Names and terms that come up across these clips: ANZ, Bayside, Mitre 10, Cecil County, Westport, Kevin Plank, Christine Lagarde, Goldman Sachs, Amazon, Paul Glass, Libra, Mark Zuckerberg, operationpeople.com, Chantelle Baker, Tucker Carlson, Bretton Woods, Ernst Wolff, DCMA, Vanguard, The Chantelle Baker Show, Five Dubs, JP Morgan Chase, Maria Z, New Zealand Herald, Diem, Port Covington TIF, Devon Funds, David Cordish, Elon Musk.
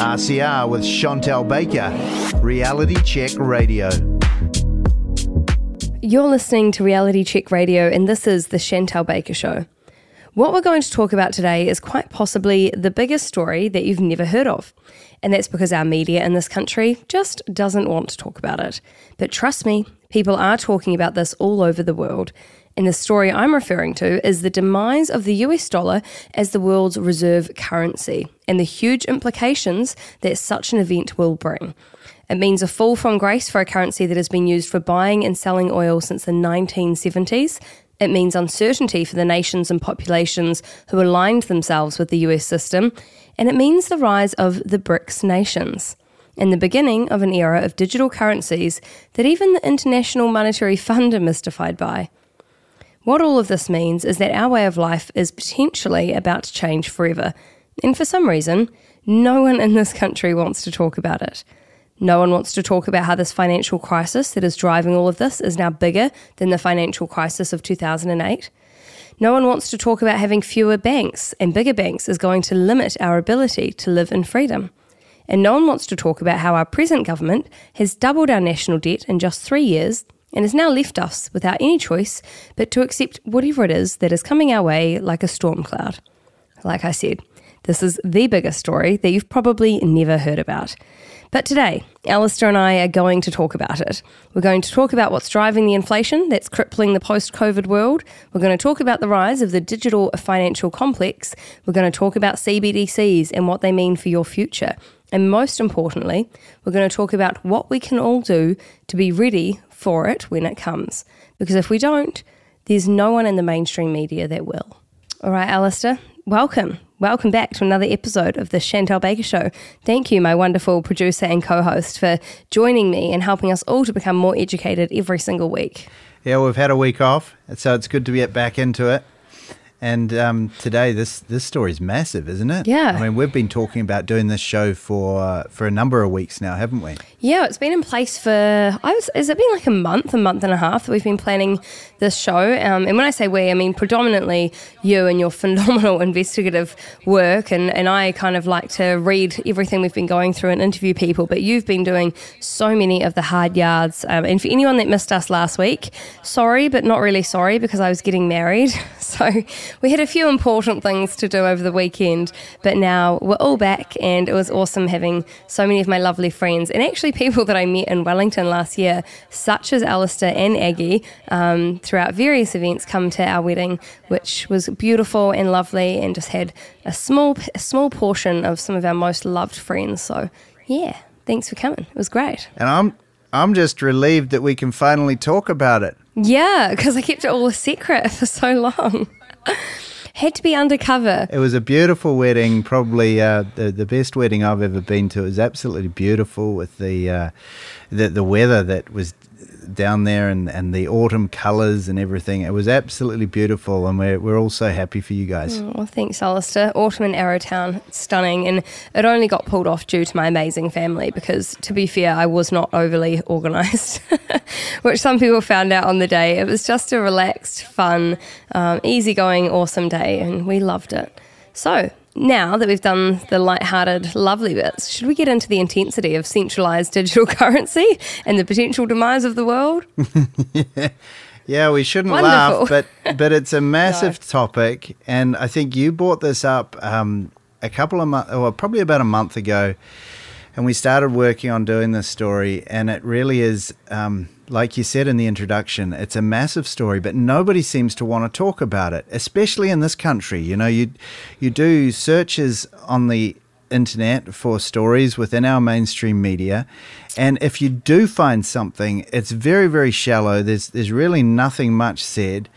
RCR with Chantelle Baker, Reality Check Radio. You're listening to Reality Check Radio, and this is The Chantelle Baker Show. What we're going to talk about today is quite possibly the biggest story that you've never heard of. And that's because our media in this country just doesn't want to talk about it. But trust me, people are talking about this all over the world. And the story I'm referring to is the demise of the US dollar as the world's reserve currency and the huge implications that such an event will bring. It means a fall from grace for a currency that has been used for buying and selling oil since the 1970s. It means uncertainty for the nations and populations who aligned themselves with the US system, and it means the rise of the BRICS nations and the beginning of an era of digital currencies that even the International Monetary Fund are mystified by. What all of this means is that our way of life is potentially about to change forever, and for some reason, no one in this country wants to talk about it. No one wants to talk about how this financial crisis that is driving all of this is now bigger than the financial crisis of 2008. No one wants to talk about having fewer banks and bigger banks is going to limit our ability to live in freedom. And no one wants to talk about how our present government has doubled our national debt in just 3 years and has now left us without any choice but to accept whatever it is that is coming our way like a storm cloud. Like I said, this is the biggest story that you've probably never heard about. But today, Alistair and I are going to talk about it. We're going to talk about what's driving the inflation that's crippling the post-COVID world. We're going to talk about the rise of the digital financial complex. We're going to talk about CBDCs and what they mean for your future. And most importantly, we're going to talk about what we can all do to be ready for it when it comes. Because if we don't, there's no one in the mainstream media that will. All right, Alistair, welcome. Welcome back to another episode of The Chantelle Baker Show. Thank you, my wonderful producer and co-host, for joining me and helping us all to become more educated every single week. Yeah, we've had a week off, so it's good to get back into it. And today, this story's massive, isn't it? Yeah. I mean, we've been talking about doing this show for a number of weeks now, haven't we? Yeah, it's been in place for, has it been like a month and a half that we've been planning this show? And when I say we, I mean predominantly you and your phenomenal investigative work. And I kind of like to read everything we've been going through and interview people. But you've been doing so many of the hard yards. And for anyone that missed us last week, sorry, but not really sorry because I was getting married. So we had a few important things to do over the weekend, but now we're all back, and it was awesome having so many of my lovely friends and actually people that I met in Wellington last year, such as Alistair and Aggie, throughout various events come to our wedding, which was beautiful and lovely, and just had a small portion of some of our most loved friends. So yeah, thanks for coming. It was great. And I'm just relieved that we can finally talk about it. Yeah, because I kept it all a secret for so long. Had to be undercover. It was a beautiful wedding, probably the best wedding I've ever been to. It was absolutely beautiful with the weather that was down there and the autumn colours and everything. It was absolutely beautiful, and we're all so happy for you guys. Well, thanks, Alistair. Autumn in Arrowtown, stunning, and it only got pulled off due to my amazing family because, to be fair, I was not overly organised, which some people found out on the day. It was just a relaxed, fun, easygoing, awesome day, and we loved it. So now that we've done the lighthearted, lovely bits, should we get into the intensity of centralised digital currency and the potential demise of the world? Yeah, we shouldn't laugh, but it's a massive topic, and I think you brought this up a couple of months, or probably about a month ago, and we started working on doing this story, and it really is, like you said in the introduction, it's a massive story, but nobody seems to want to talk about it, especially in this country. You know, you do searches on the internet for stories within our mainstream media, and if you do find something, it's very, very shallow. There's really nothing much said.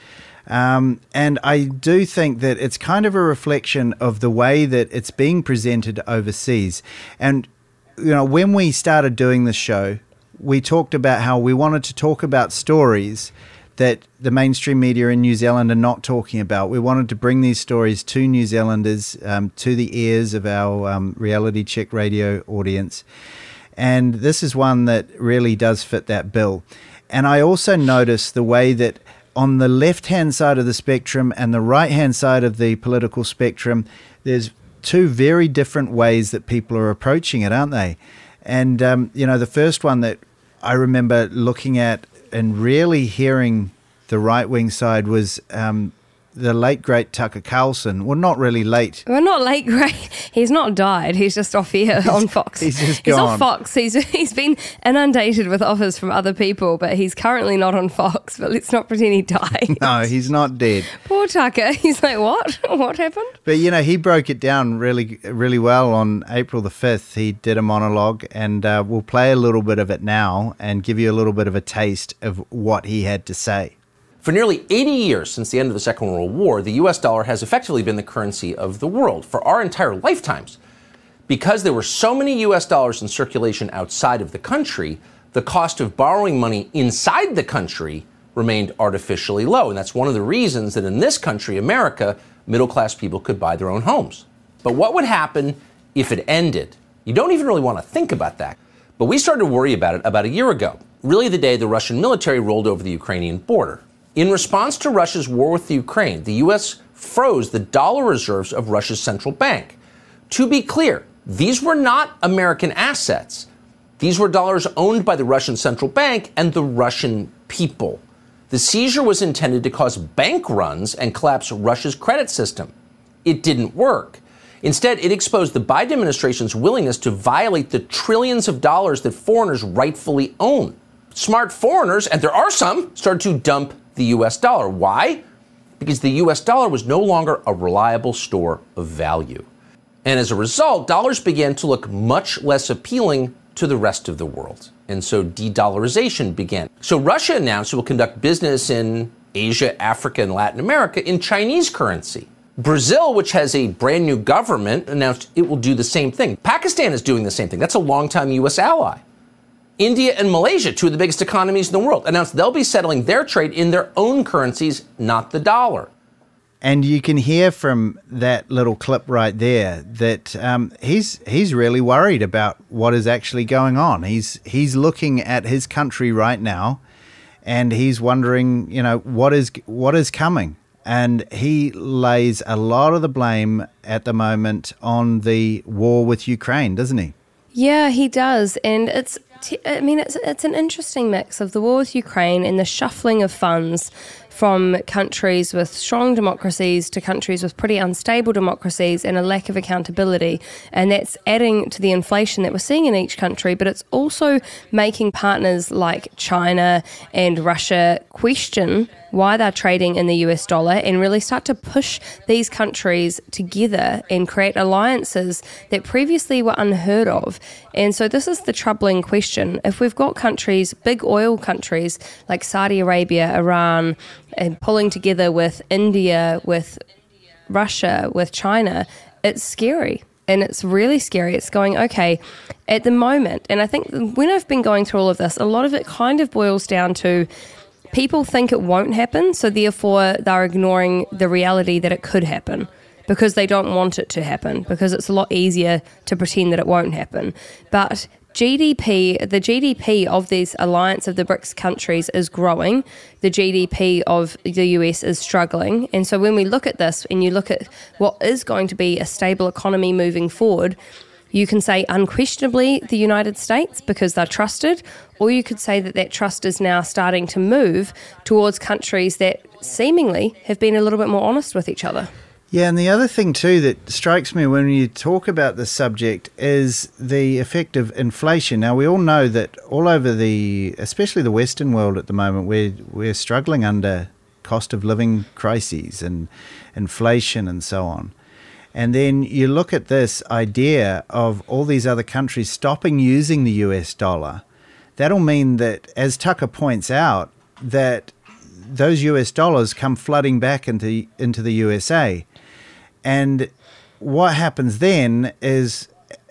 And I do think that it's kind of a reflection of the way that it's being presented overseas. And, you know, when we started doing this show, we talked about how we wanted to talk about stories that the mainstream media in New Zealand are not talking about. We wanted to bring these stories to New Zealanders, to the ears of our Reality Check Radio audience. And this is one that really does fit that bill. And I also noticed the way that on the left-hand side of the spectrum and the right-hand side of the political spectrum, there's two very different ways that people are approaching it, aren't they? And, you know, the first one that I remember looking at and really hearing the right-wing side was the late, great Tucker Carlson. Well, not really late. Well, not late, great. He's not died. He's just off air on Fox. He's just gone. He's off Fox. He's been inundated with offers from other people, but he's currently not on Fox. But let's not pretend he died. No, he's not dead. Poor Tucker. He's like, what? What happened? But, you know, he broke it down really, really well on April the 5th. He did a monologue, and we'll play a little bit of it now and give you a little bit of a taste of what he had to say. For nearly 80 years since the end of the Second World War, the US dollar has effectively been the currency of the world for our entire lifetimes. Because there were so many US dollars in circulation outside of the country, the cost of borrowing money inside the country remained artificially low. And that's one of the reasons that in this country, America, middle-class people could buy their own homes. But what would happen if it ended? You don't even really want to think about that. But we started to worry about it about a year ago, really the day the Russian military rolled over the Ukrainian border. In response to Russia's war with Ukraine, the U.S. froze the dollar reserves of Russia's central bank. To be clear, these were not American assets. These were dollars owned by the Russian central bank and the Russian people. The seizure was intended to cause bank runs and collapse Russia's credit system. It didn't work. Instead, it exposed the Biden administration's willingness to violate the trillions of dollars that foreigners rightfully own. Smart foreigners, and there are some, started to dump the U.S. dollar. Why? Because the U.S. dollar was no longer a reliable store of value. And as a result, dollars began to look much less appealing to the rest of the world. And so de-dollarization began. So Russia announced it will conduct business in Asia, Africa, and Latin America in Chinese currency. Brazil, which has a brand new government, announced it will do the same thing. Pakistan is doing the same thing. That's a longtime U.S. ally. India and Malaysia, two of the biggest economies in the world, announced they'll be settling their trade in their own currencies, not the dollar. And you can hear from that little clip right there that he's really worried about what is actually going on. He's looking at his country right now, and he's wondering, you know, what is coming. And he lays a lot of the blame at the moment on the war with Ukraine, doesn't he? Yeah, he does. And it's an interesting mix of the war with Ukraine and the shuffling of funds from countries with strong democracies to countries with pretty unstable democracies and a lack of accountability. And that's adding to the inflation that we're seeing in each country, but it's also making partners like China and Russia question why they're trading in the US dollar and really start to push these countries together and create alliances that previously were unheard of. And so this is the troubling question. If we've got countries, big oil countries like Saudi Arabia, Iran, and pulling together with India, with Russia, with China, it's scary. And it's really scary. It's going, okay, at the moment, and I think when I've been going through all of this, a lot of it kind of boils down to people think it won't happen, so therefore they're ignoring the reality that it could happen because they don't want it to happen, because it's a lot easier to pretend that it won't happen. But the GDP of this alliance of the BRICS countries is growing. The GDP of the US is struggling. And so when we look at this and you look at what is going to be a stable economy moving forward, you can say unquestionably the United States because they're trusted, or you could say that trust is now starting to move towards countries that seemingly have been a little bit more honest with each other. Yeah, and the other thing too that strikes me when you talk about this subject is the effect of inflation. Now, we all know that all over especially the Western world at the moment, we're struggling under cost of living crises and inflation and so on. And then you look at this idea of all these other countries stopping using the US dollar. That'll mean that, as Tucker points out, that those US dollars come flooding back into the USA. And what happens then is,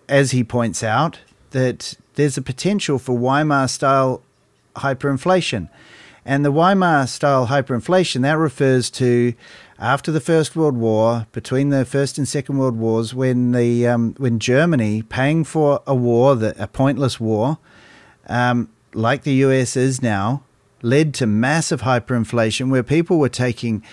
as he points out, that there's a potential for Weimar-style hyperinflation. And the Weimar-style hyperinflation, that refers to after the First World War, between the First and Second World Wars, when Germany, paying for a war, a pointless war, like the US is now, led to massive hyperinflation where people were taking...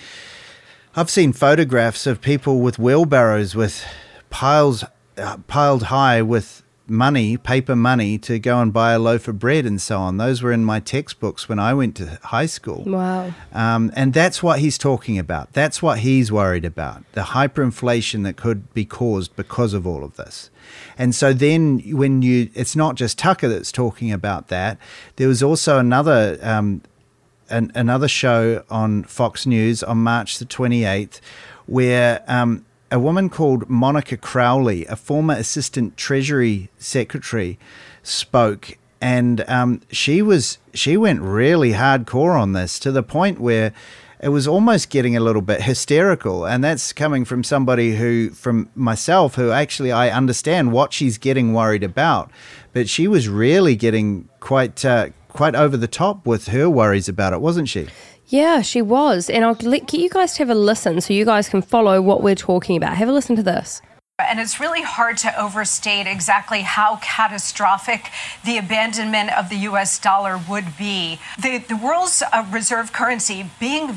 I've seen photographs of people with wheelbarrows with piled high with money, paper money, to go and buy a loaf of bread and so on. Those were in my textbooks when I went to high school. Wow. And that's what he's talking about. That's what he's worried about, the hyperinflation that could be caused because of all of this. And so then when you, it's not just Tucker that's talking about that. There was also another another show on Fox News on March the 28th where a woman called Monica Crowley, a former assistant Treasury secretary, spoke, and she went really hardcore on this to the point where it was almost getting a little bit hysterical. And that's coming from somebody who, from myself, who actually I understand what she's getting worried about, but she was really getting quite over the top with her worries about it, wasn't she? Yeah, she was. And I'll get you guys to have a listen so you guys can follow what we're talking about. Have a listen to this. And it's really hard to overstate exactly how catastrophic the abandonment of the U.S. dollar would be. The world's reserve currency, having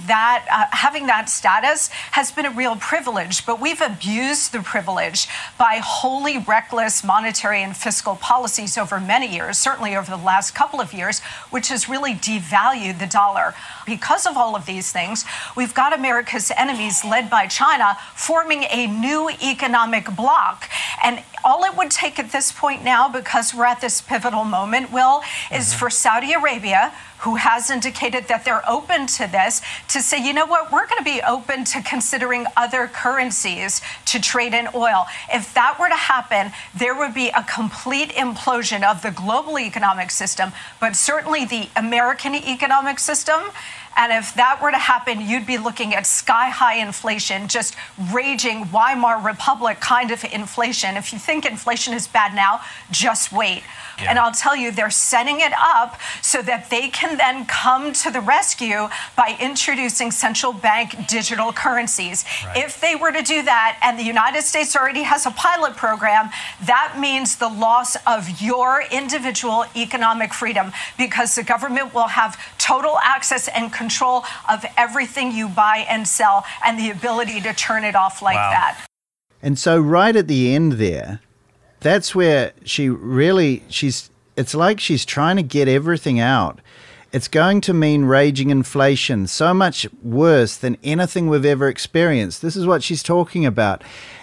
that status has been a real privilege, but we've abused the privilege by wholly reckless monetary and fiscal policies over many years, certainly over the last couple of years, which has really devalued the dollar. Because of all of these things, we've got America's enemies, led by China, forming a new economic block. And all it would take at this point now, because we're at this pivotal moment, Will, is for Saudi Arabia, who has indicated that they're open to this, to say, you know what, we're going to be open to considering other currencies to trade in oil. If that were to happen, there would be a complete implosion of the global economic system, but certainly the American economic system. And if that were to happen, you'd be looking at sky-high inflation, just raging Weimar Republic kind of inflation. If you think inflation is bad now, just wait. Yeah. And I'll tell you, they're setting it up so that they can then come to the rescue by introducing central bank digital currencies. Right. If they were to do that, and the United States already has a pilot program, that means the loss of your individual economic freedom, because the government will have total access and control of everything you buy and sell, and the ability to turn it off like that. And so right at the end there, that's where she really, it's like she's trying to get everything out. It's going to mean raging inflation, so much worse than anything we've ever experienced. This is what she's talking about.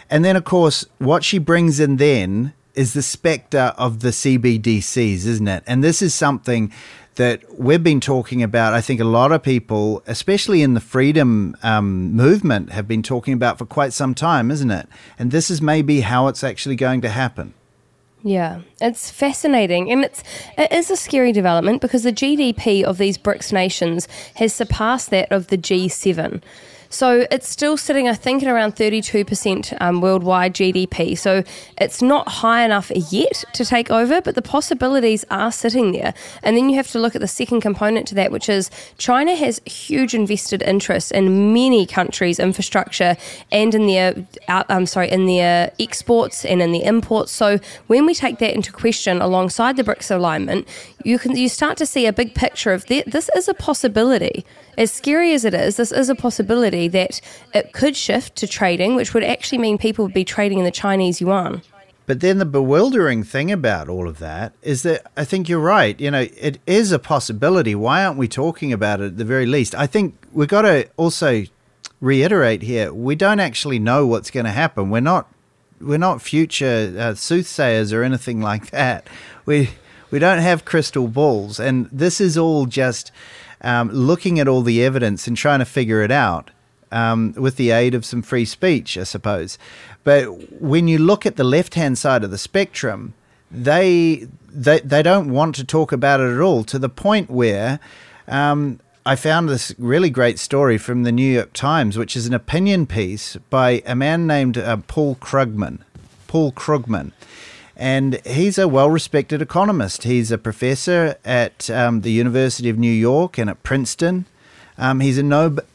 And then, of course, what she brings in then is the specter of the CBDCs, isn't it? And this is something that we've been talking about, I think a lot of people, especially in the freedom movement, have been talking about for quite some time, isn't it? And this is maybe how it's actually going to happen. Yeah, it's fascinating, and it is a scary development because the GDP of these BRICS nations has surpassed that of the G7. So it's still sitting, I think, at around 32% worldwide GDP. So it's not high enough yet to take over, but the possibilities are sitting there. And then you have to look at the second component to that, which is China has huge invested interest in many countries' infrastructure and in their exports and in their imports. So when we take that into question alongside the BRICS alignment, you start to see a big picture of this is a possibility. As scary as it is, this is a possibility that it could shift to trading, which would actually mean people would be trading in the Chinese yuan. But then the bewildering thing about all of that is that I think you're right. You know, it is a possibility. Why aren't we talking about it at the very least? I think we've got to also reiterate here, we don't actually know what's going to happen. We're not future soothsayers or anything like that. We don't have crystal balls. And this is all just looking at all the evidence and trying to figure it out with the aid of some free speech, I suppose. But when you look at the left-hand side of the spectrum, they don't want to talk about it at all, to the point where I found this really great story from the New York Times, which is an opinion piece by a man named Paul Krugman. And he's a well-respected economist. He's a professor at the University of New York and at Princeton. He's a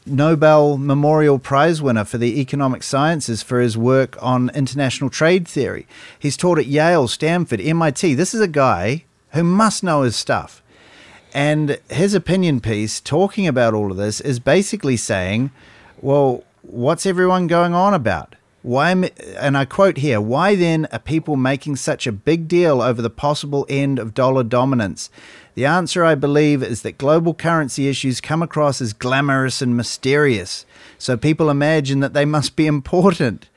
Nobel Memorial Prize winner for the economic sciences for his work on international trade theory. He's taught at Yale, Stanford, MIT. This is a guy who must know his stuff. And his opinion piece talking about all of this is basically saying, well, what's everyone going on about? Why, and I quote here, "Why then are people making such a big deal over the possible end of dollar dominance? The answer, I believe, is that global currency issues come across as glamorous and mysterious, so people imagine that they must be important."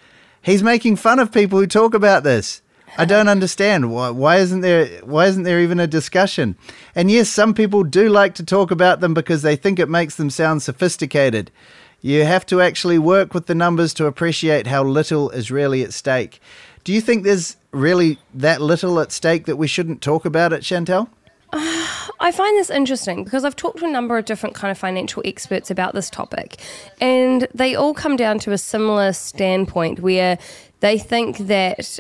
He's making fun of people who talk about this. I don't understand. Why isn't there even a discussion? And yes, some people do like to talk about them because they think it makes them sound sophisticated. You have to actually work with the numbers to appreciate how little is really at stake. Do you think there's really that little at stake that we shouldn't talk about it, Chantelle? I find this interesting because I've talked to a number of different kind of financial experts about this topic, and they all come down to a similar standpoint where they think that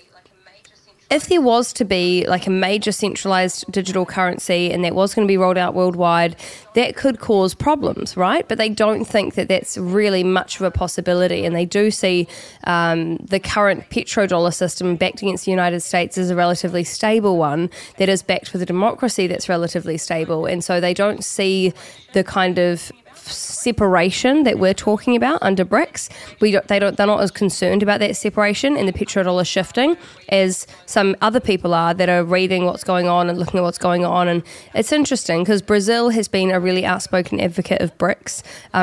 if there was to be like a major centralized digital currency and that was going to be rolled out worldwide, that could cause problems, right? But they don't think that that's really much of a possibility. And they do see the current petrodollar system backed against the United States as a relatively stable one that is backed with a democracy that's relatively stable. And so they don't see the kind of separation that we're talking about under BRICS. They're not as concerned about that separation and the petrodollar shifting as some other people are that are reading what's going on and looking at what's going on. And it's interesting because Brazil has been a really outspoken advocate of BRICS.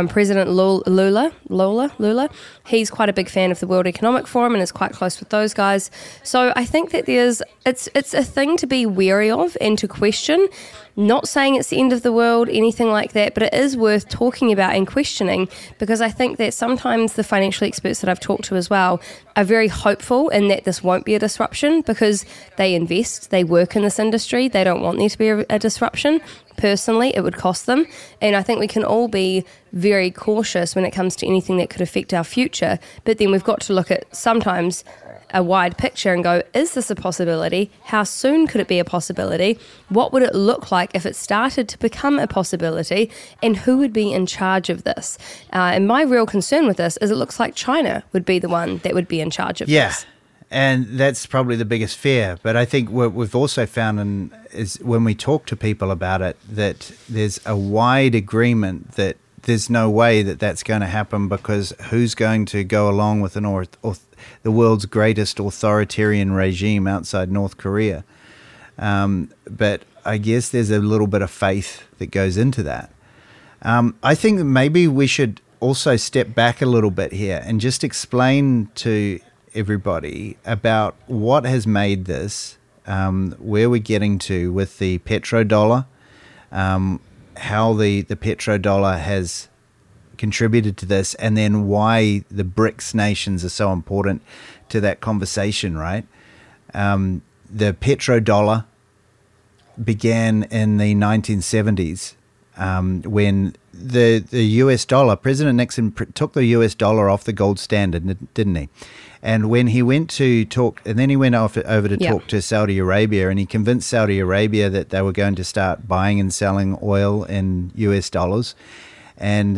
President Lula, he's quite a big fan of the World Economic Forum and is quite close with those guys. So I think that it's a thing to be wary of and to question. Not saying it's the end of the world, anything like that, but it is worth talking about and questioning, because I think that sometimes the financial experts that I've talked to as well are very hopeful in that this won't be a disruption because they invest, they work in this industry, they don't want there to be a disruption. Personally, it would cost them. And I think we can all be very cautious when it comes to anything that could affect our future. But then we've got to look at sometimes a wide picture and go, is this a possibility? How soon could it be a possibility? What would it look like if it started to become a possibility? And who would be in charge of this? And my real concern with this is it looks like China would be the one that would be in charge of this. And that's probably the biggest fear. But I think what we've also found is when we talk to people about it, that there's a wide agreement that there's no way that that's going to happen, because who's going to go along with the world's greatest authoritarian regime outside North Korea? But I guess there's a little bit of faith that goes into that. I think maybe we should also step back a little bit here and just explain to everybody about what has made this, where we're getting to with the petrodollar, how the petrodollar has contributed to this, and then why the BRICS nations are so important to that conversation, right? The petrodollar began in the 1970s when the US dollar, President Nixon took the US dollar off the gold standard, didn't he? And when he went to talk, and then he went over to talk to Saudi Arabia, and he convinced Saudi Arabia that they were going to start buying and selling oil in US dollars. And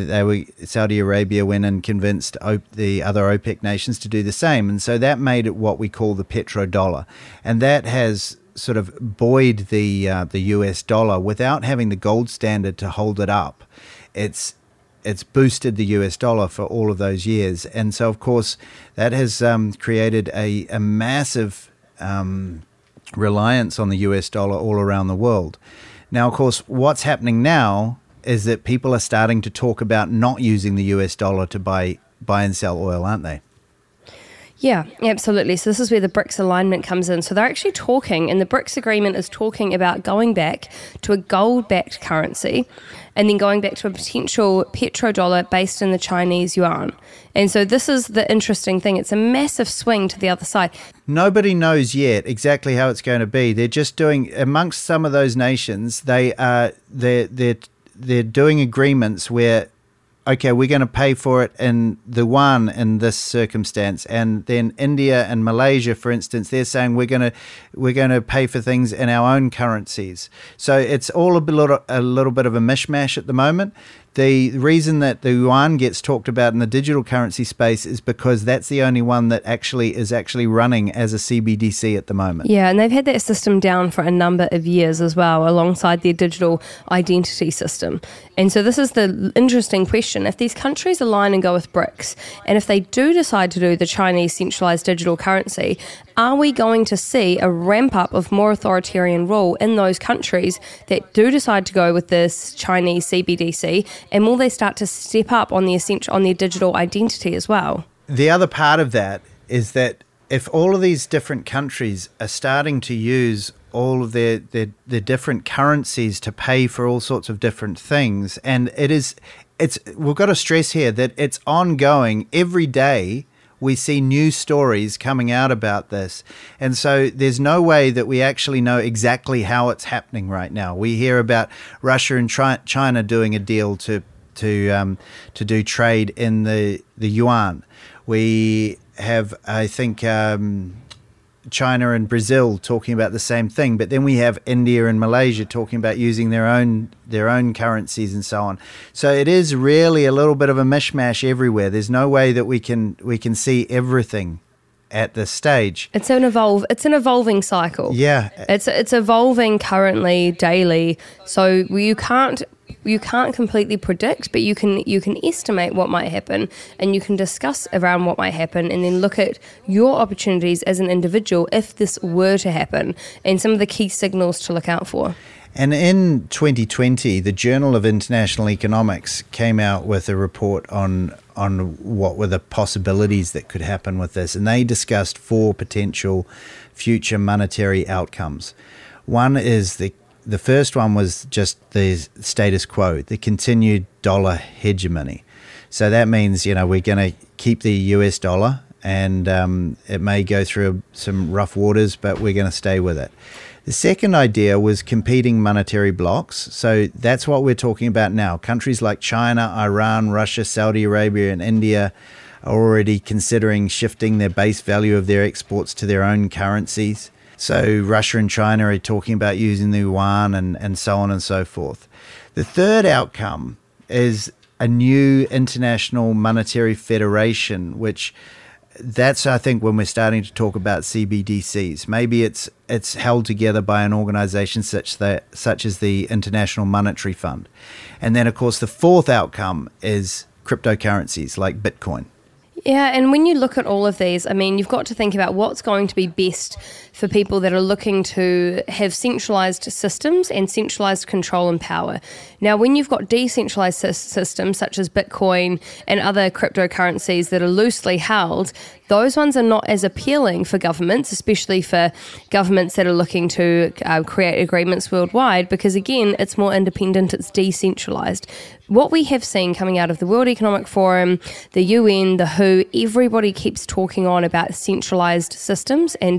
Saudi Arabia went and convinced the other OPEC nations to do the same. And so that made it what we call the petrodollar. And that has sort of buoyed the US dollar without having the gold standard to hold it up. It's boosted the US dollar for all of those years. And so, of course, that has created a massive reliance on the US dollar all around the world. Now, of course, what's happening now is that people are starting to talk about not using the US dollar to buy and sell oil, aren't they? Yeah, absolutely. So this is where the BRICS alignment comes in. So they're actually talking, and the BRICS agreement is talking about going back to a gold-backed currency and then going back to a potential petrodollar based in the Chinese yuan. And so this is the interesting thing. It's a massive swing to the other side. Nobody knows yet exactly how it's going to be. They're just doing, amongst some of those nations, they're doing agreements where, okay, we're going to pay for it in the yuan in this circumstance, and then India and Malaysia, for instance, they're saying we're going to pay for things in our own currencies. So it's all a little bit of a mishmash at the moment. The reason that the yuan gets talked about in the digital currency space is because that's the only one that actually is running as a CBDC at the moment. Yeah, and they've had that system down for a number of years as well, alongside their digital identity system. And so this is the interesting question. If these countries align and go with BRICS, and if they do decide to do the Chinese centralized digital currency, are we going to see a ramp up of more authoritarian rule in those countries that do decide to go with this Chinese CBDC? And will they start to step up on their digital identity as well? The other part of that is that if all of these different countries are starting to use all of their different currencies to pay for all sorts of different things, and we've got to stress here that it's ongoing. Every day we see new stories coming out about this. And so there's no way that we actually know exactly how it's happening right now. We hear about Russia and China doing a deal to do trade in the yuan. We have, I think, China and Brazil talking about the same thing, but then we have India and Malaysia talking about using their own currencies and so on. So it is really a little bit of a mishmash everywhere. There's no way that we can see everything at this stage. It's an evolving cycle. Yeah, it's evolving currently, daily. So you can't completely predict, but you can estimate what might happen, and you can discuss around what might happen, and then look at your opportunities as an individual if this were to happen, and some of the key signals to look out for. And in 2020, the Journal of International Economics came out with a report on what were the possibilities that could happen with this, and they discussed four potential future monetary outcomes. One is the first one was just the status quo, the continued dollar hegemony. So that means, we're going to keep the US dollar, and it may go through some rough waters, but we're going to stay with it. The second idea was competing monetary blocks. So that's what we're talking about now. Countries like China, Iran, Russia, Saudi Arabia, and India are already considering shifting their base value of their exports to their own currencies. So Russia and China are talking about using the yuan and so on and so forth. The third outcome is a new international monetary federation, which that's, I think, when we're starting to talk about CBDCs. Maybe it's held together by an organization such as the International Monetary Fund. And then, of course, the fourth outcome is cryptocurrencies like Bitcoin. Yeah, and when you look at all of these, I mean, you've got to think about what's going to be best for people that are looking to have centralised systems and centralised control and power. Now, when you've got decentralised systems such as Bitcoin and other cryptocurrencies that are loosely held, those ones are not as appealing for governments, especially for governments that are looking to create agreements worldwide, because, again, it's more independent, it's decentralised. What we have seen coming out of the World Economic Forum, the UN, the WHO, everybody keeps talking on about centralised systems. And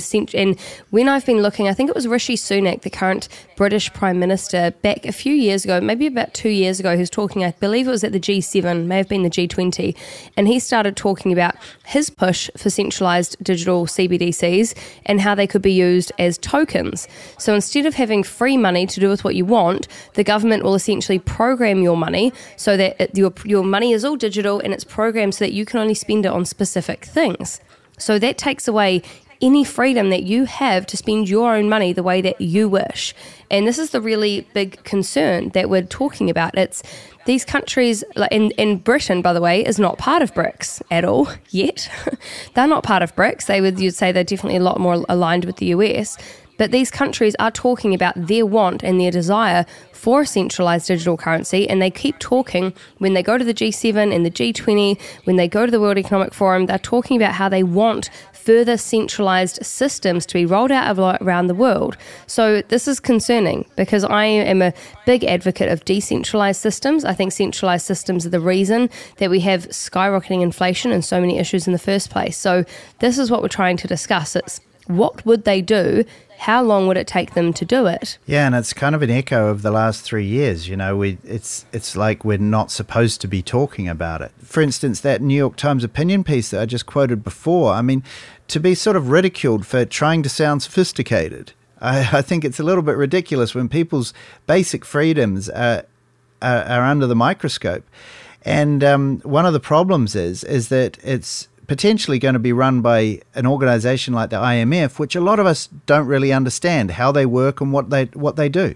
when I've been looking, I think it was Rishi Sunak, the current British Prime Minister, back a few years ago, maybe about 2 years ago, who's talking, I believe it was at the G7, may have been the G20, and he started talking about his push for centralised digital CBDCs and how they could be used as tokens. So instead of having free money to do with what you want, the government will essentially program your money so that your money is all digital and it's programmed so that you can only spend it on specific things. So that takes away any freedom that you have to spend your own money the way that you wish. And this is the really big concern that we're talking about. It's these countries, and Britain, by the way, is not part of BRICS at all yet. They're not part of BRICS. You'd say they're definitely a lot more aligned with the US. But these countries are talking about their want and their desire for a centralised digital currency, and they keep talking when they go to the G7 and the G20, when they go to the World Economic Forum, they're talking about how they want further centralised systems to be rolled out around the world. So this is concerning because I am a big advocate of decentralised systems. I think centralised systems are the reason that we have skyrocketing inflation and so many issues in the first place. So this is what we're trying to discuss. It's what would they do? How long would it take them to do it? Yeah, and it's kind of an echo of the last 3 years. It's like we're not supposed to be talking about it. For instance, that New York Times opinion piece that I just quoted before, I mean, to be sort of ridiculed for trying to sound sophisticated, I think it's a little bit ridiculous when people's basic freedoms are are under the microscope. And one of the problems is that it's potentially going to be run by an organization like the IMF, which a lot of us don't really understand how they work and what they do.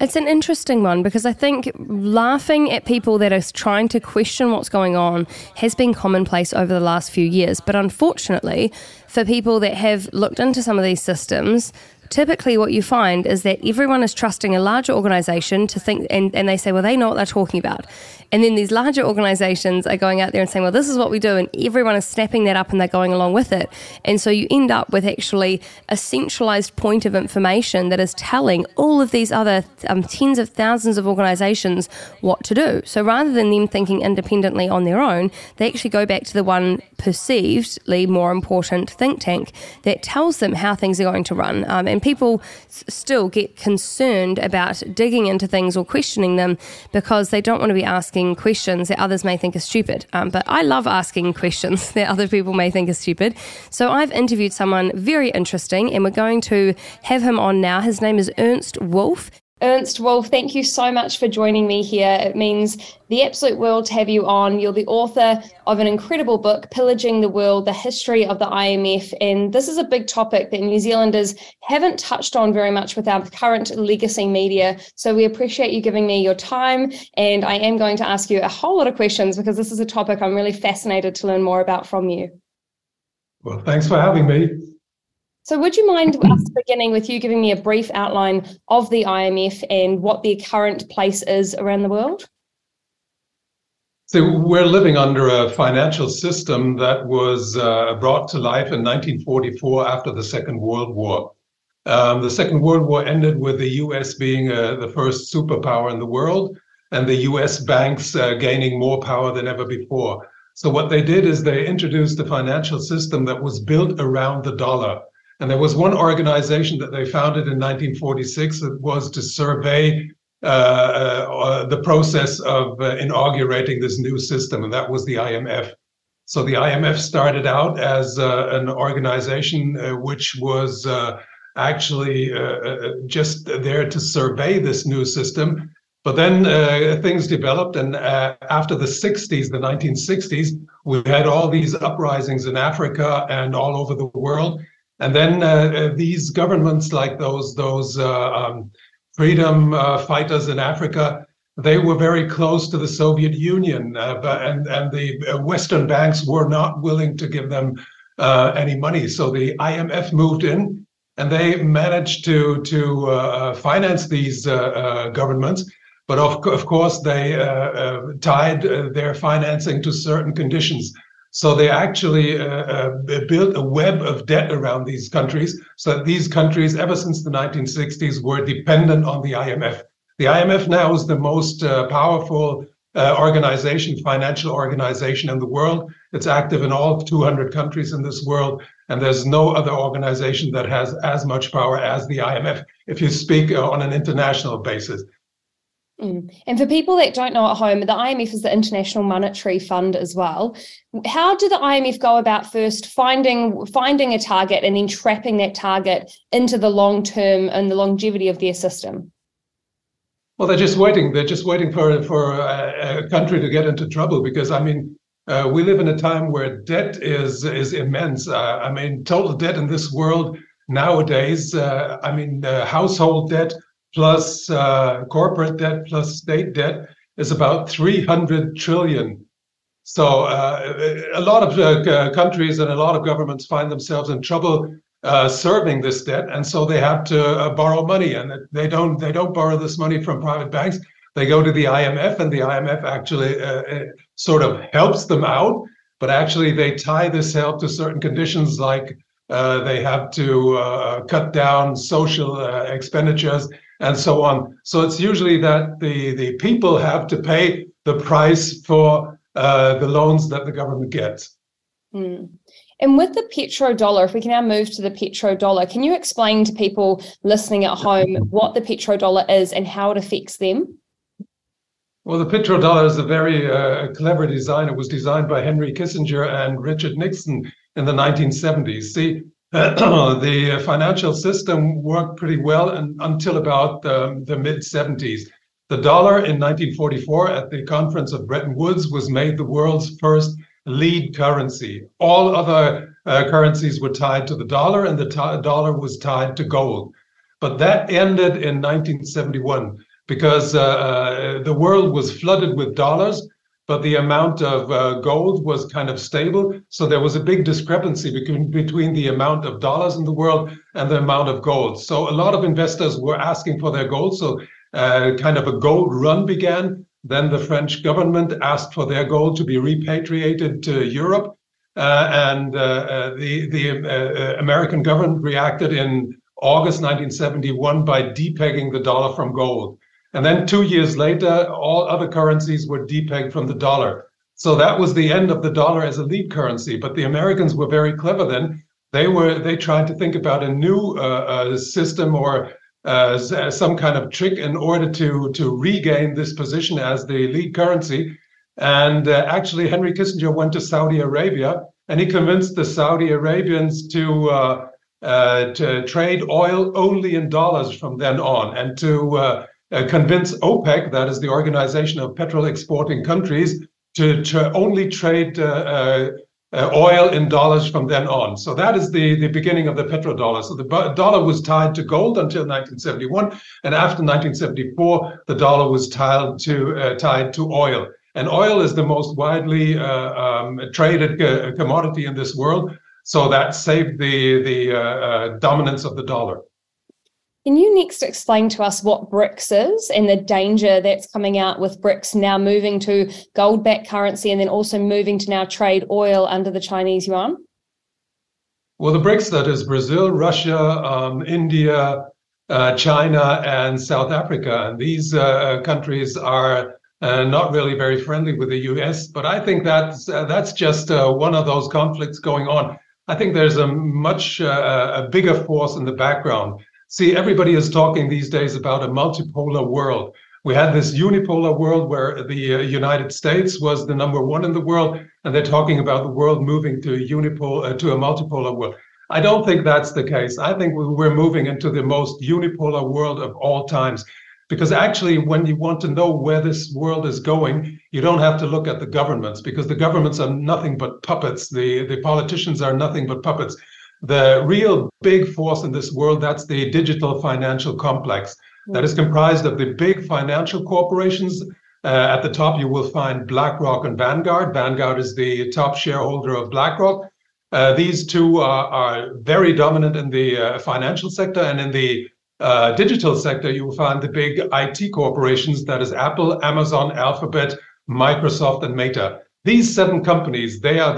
It's an interesting one, because I think laughing at people that are trying to question what's going on has been commonplace over the last few years. But unfortunately, for people that have looked into some of these systems, typically what you find is that everyone is trusting a larger organisation to think, and they say, well, they know what they're talking about. And then these larger organisations are going out there and saying, well, this is what we do, and everyone is snapping that up and they're going along with it. And so you end up with actually a centralised point of information that is telling all of these other tens of thousands of organisations what to do. So rather than them thinking independently on their own, they actually go back to the one perceivedly more important think tank that tells them how things are going to run. And people still get concerned about digging into things or questioning them because they don't want to be asking questions that others may think are stupid. But I love asking questions that other people may think are stupid. So I've interviewed someone very interesting, and we're going to have him on now. His name is Ernst Wolff. Ernst Wolff, thank you so much for joining me here. It means the absolute world to have you on. You're the author of an incredible book, Pillaging the World, The History of the IMF. And this is a big topic that New Zealanders haven't touched on very much with our current legacy media. So we appreciate you giving me your time. And I am going to ask you a whole lot of questions, because this is a topic I'm really fascinated to learn more about from you. Well, thanks for having me. So would you mind us beginning with you giving me a brief outline of the IMF and what their current place is around the world? So we're living under a financial system that was brought to life in 1944 after the Second World War. The Second World War ended with the US being the first superpower in the world, and the US banks gaining more power than ever before. So what they did is they introduced a financial system that was built around the dollar. And there was one organization that they founded in 1946 that was to survey the process of inaugurating this new system, and that was the IMF. So the IMF started out as an organization which was actually just there to survey this new system. But then things developed, and after the 60s, the 1960s, we had all these uprisings in Africa and all over the world. And then these governments, like those freedom fighters in Africa, they were very close to the Soviet Union, and the Western banks were not willing to give them any money. So the IMF moved in, and they managed to finance these governments. But of course, they tied their financing to certain conditions. So they actually built a web of debt around these countries, so that these countries, ever since the 1960s, were dependent on the IMF. The IMF now is the most powerful financial organization in the world. It's active in all 200 countries in this world, and there's no other organization that has as much power as the IMF, if you speak on an international basis. And for people that don't know at home, the IMF is the International Monetary Fund as well. How do the IMF go about first finding a target and then trapping that target into the long term and the longevity of their system? Well, they're just waiting. They're just waiting for a country to get into trouble, because, I mean, we live in a time where debt is immense. I mean, total debt in this world nowadays, household debt, plus corporate debt, plus state debt, is about 300 trillion. So a lot of countries and a lot of governments find themselves in trouble serving this debt, and so they have to borrow money. And they don't borrow this money from private banks. They go to the IMF, and the IMF actually sort of helps them out. But actually, they tie this help to certain conditions, like they have to cut down social expenditures, and so on. So it's usually that the people have to pay the price for the loans that the government gets. Mm. And with the petrodollar, if we can now move to the petrodollar, can you explain to people listening at home what the petrodollar is and how it affects them? Well, the petrodollar is a very clever design. It was designed by Henry Kissinger and Richard Nixon in the 1970s. See, the financial system worked pretty well until about the mid-70s. The dollar in 1944 at the Conference of Bretton Woods was made the world's first lead currency. All other currencies were tied to the dollar, and the dollar was tied to gold. But that ended in 1971 because the world was flooded with dollars, but the amount of gold was kind of stable. So there was a big discrepancy between the amount of dollars in the world and the amount of gold. So a lot of investors were asking for their gold. So kind of a gold run began. Then the French government asked for their gold to be repatriated to Europe. And the American government reacted in August 1971 by depegging the dollar from gold. And then 2 years later, all other currencies were depegged from the dollar. So that was the end of the dollar as a lead currency. But the Americans were very clever then. They tried to think about a new system or some kind of trick in order to regain this position as the lead currency. And actually, Henry Kissinger went to Saudi Arabia, and he convinced the Saudi Arabians to trade oil only in dollars from then on, and to convince OPEC, that is the Organization of Petrol Exporting Countries, to only trade oil in dollars from then on. So that is the beginning of the petrodollar. So the dollar was tied to gold until 1971, and after 1974, the dollar was tied to oil. And oil is the most widely traded commodity in this world. So that saved the dominance of the dollar. Can you next explain to us what BRICS is and the danger that's coming out with BRICS now moving to gold-backed currency and then also moving to now trade oil under the Chinese yuan? Well, the BRICS, that is Brazil, Russia, India, China, and South Africa. And these countries are not really very friendly with the US, but I think that's just one of those conflicts going on. I think there's a much a bigger force in the background. See, everybody is talking these days about a multipolar world. We had this unipolar world where the United States was the number one in the world, and they're talking about the world moving to a multipolar world. I don't think that's the case. I think we're moving into the most unipolar world of all times, because actually when you want to know where this world is going, you don't have to look at the governments, because the governments are nothing but puppets. The politicians are nothing but puppets. The real big force in this world, that's the digital financial complex. That is comprised of the big financial corporations. At the top, you will find BlackRock and Vanguard. Vanguard is the top shareholder of BlackRock. These two are very dominant in the financial sector. And in the digital sector, you will find the big IT corporations. That is Apple, Amazon, Alphabet, Microsoft, and Meta. These seven companies, they are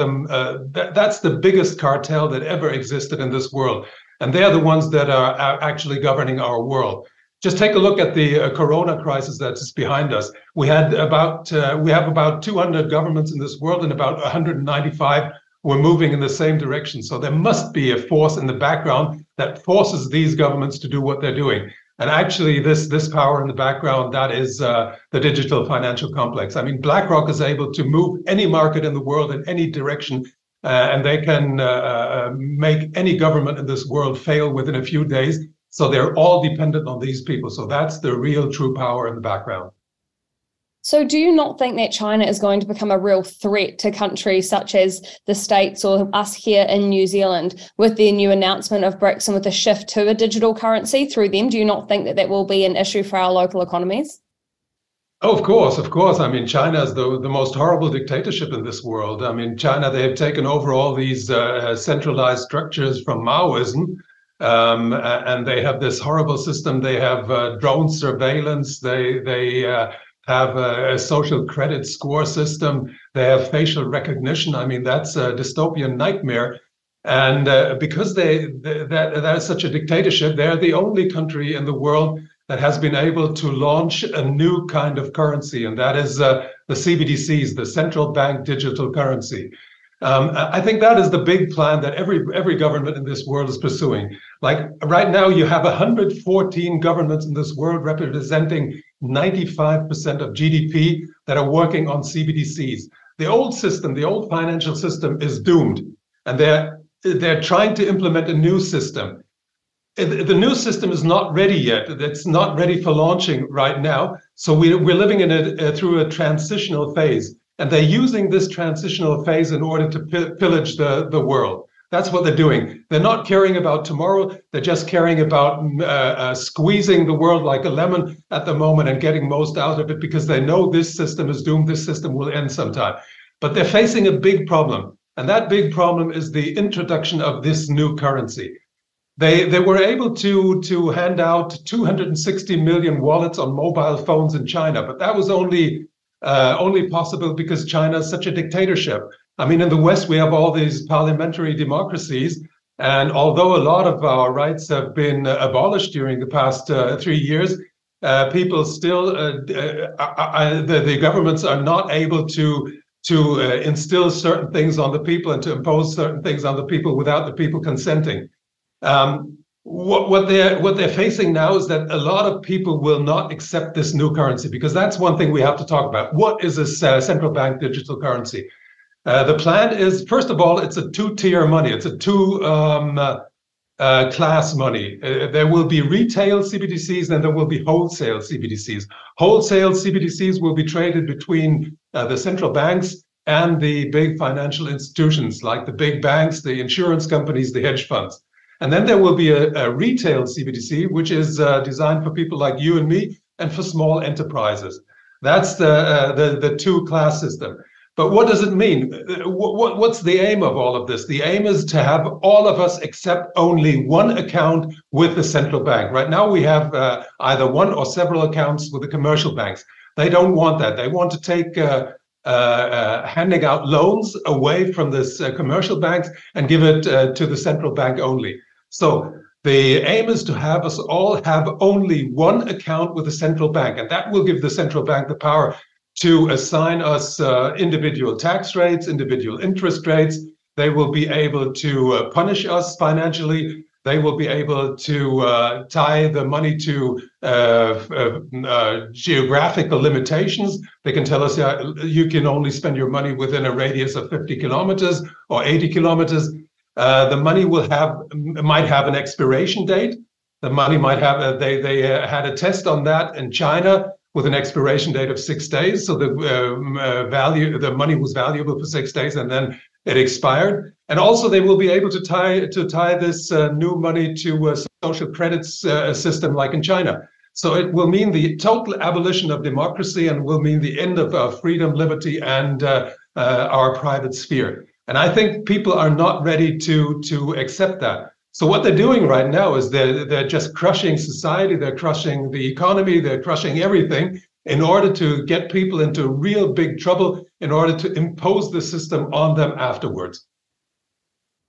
that's the biggest cartel that ever existed in this world. And they are the ones that are actually governing our world. Just take a look at the corona crisis that's behind us. We have about 200 governments in this world, and about 195 were moving in the same direction. So there must be a force in the background that forces these governments to do what they're doing. And actually, this power in the background, that is the digital financial complex. I mean, BlackRock is able to move any market in the world in any direction, and they can make any government in this world fail within a few days. So they're all dependent on these people. So that's the real true power in the background. So do you not think that China is going to become a real threat to countries such as the States or us here in New Zealand with their new announcement of BRICS and with a shift to a digital currency through them? Do you not think that that will be an issue for our local economies? Oh, of course, of course. I mean, China is the most horrible dictatorship in this world. I mean, China, they have taken over all these centralized structures from Maoism. And they have this horrible system. They have drone surveillance. They have a social credit score system. They have facial recognition. I mean, that's a dystopian nightmare. And because that is such a dictatorship, they're the only country in the world that has been able to launch a new kind of currency, and that is the CBDCs, the central bank digital currency. I think that is the big plan that every government in this world is pursuing. Like right now, you have 114 governments in this world representing 95% of GDP that are working on CBDCs. The old system, the old financial system is doomed, and they're trying to implement a new system. the new system is not ready yet. It's not ready for launching right now. So we're living in through a transitional phase. And they're using this transitional phase in order to pillage the world. That's what they're doing. They're not caring about tomorrow. They're just caring about squeezing the world like a lemon at the moment and getting most out of it, because they know this system is doomed. This system will end sometime. But they're facing a big problem. And that big problem is the introduction of this new currency. They were able to hand out 260 million wallets on mobile phones in China, but that was only possible because China is such a dictatorship. I mean, in the West, we have all these parliamentary democracies, and although a lot of our rights have been abolished during the past 3 years, people still, the governments are not able to instill certain things on the people and to impose certain things on the people without the people consenting. What they're facing now is that a lot of people will not accept this new currency, because that's one thing we have to talk about. What is this central bank digital currency? The plan is, first of all, it's a two-tier money. It's a two-class money. There will be retail CBDCs and there will be wholesale CBDCs. Wholesale CBDCs will be traded between the central banks and the big financial institutions like the big banks, the insurance companies, the hedge funds. And then there will be a retail CBDC, which is designed for people like you and me and for small enterprises. That's the two-class system. But what does it mean? What's the aim of all of this? The aim is to have all of us accept only one account with the central bank. Right now we have either one or several accounts with the commercial banks. They don't want that. They want to take handing out loans away from this commercial banks and give it to the central bank only. So the aim is to have us all have only one account with the central bank, and that will give the central bank the power to assign us individual tax rates, individual interest rates. They will be able to punish us financially. They will be able to tie the money to geographical limitations. They can tell us, yeah, you can only spend your money within a radius of 50 kilometers or 80 kilometers. The money might have an expiration date. The money might have, they had a test on that in China with an expiration date of 6 days. So the money was valuable for 6 days and then it expired. And also they will be able to tie this new money to a social credits system like in China. So it will mean the total abolition of democracy and will mean the end of freedom, liberty, and our private sphere. And I think people are not ready to accept that. So what they're doing right now is they're just crushing society, they're crushing the economy, they're crushing everything in order to get people into real big trouble, in order to impose the system on them afterwards.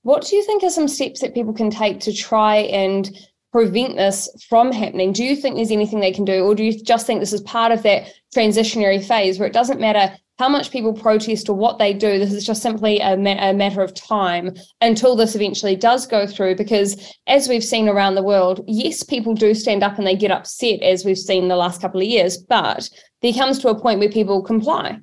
What do you think are some steps that people can take to try and prevent this from happening? Do you think there's anything they can do, or do you just think this is part of that transitionary phase where it doesn't matter how much people protest or what they do, this is just simply a matter of time until this eventually does go through? Because as we've seen around the world, yes, people do stand up and they get upset, as we've seen the last couple of years, but there comes to a point where people comply.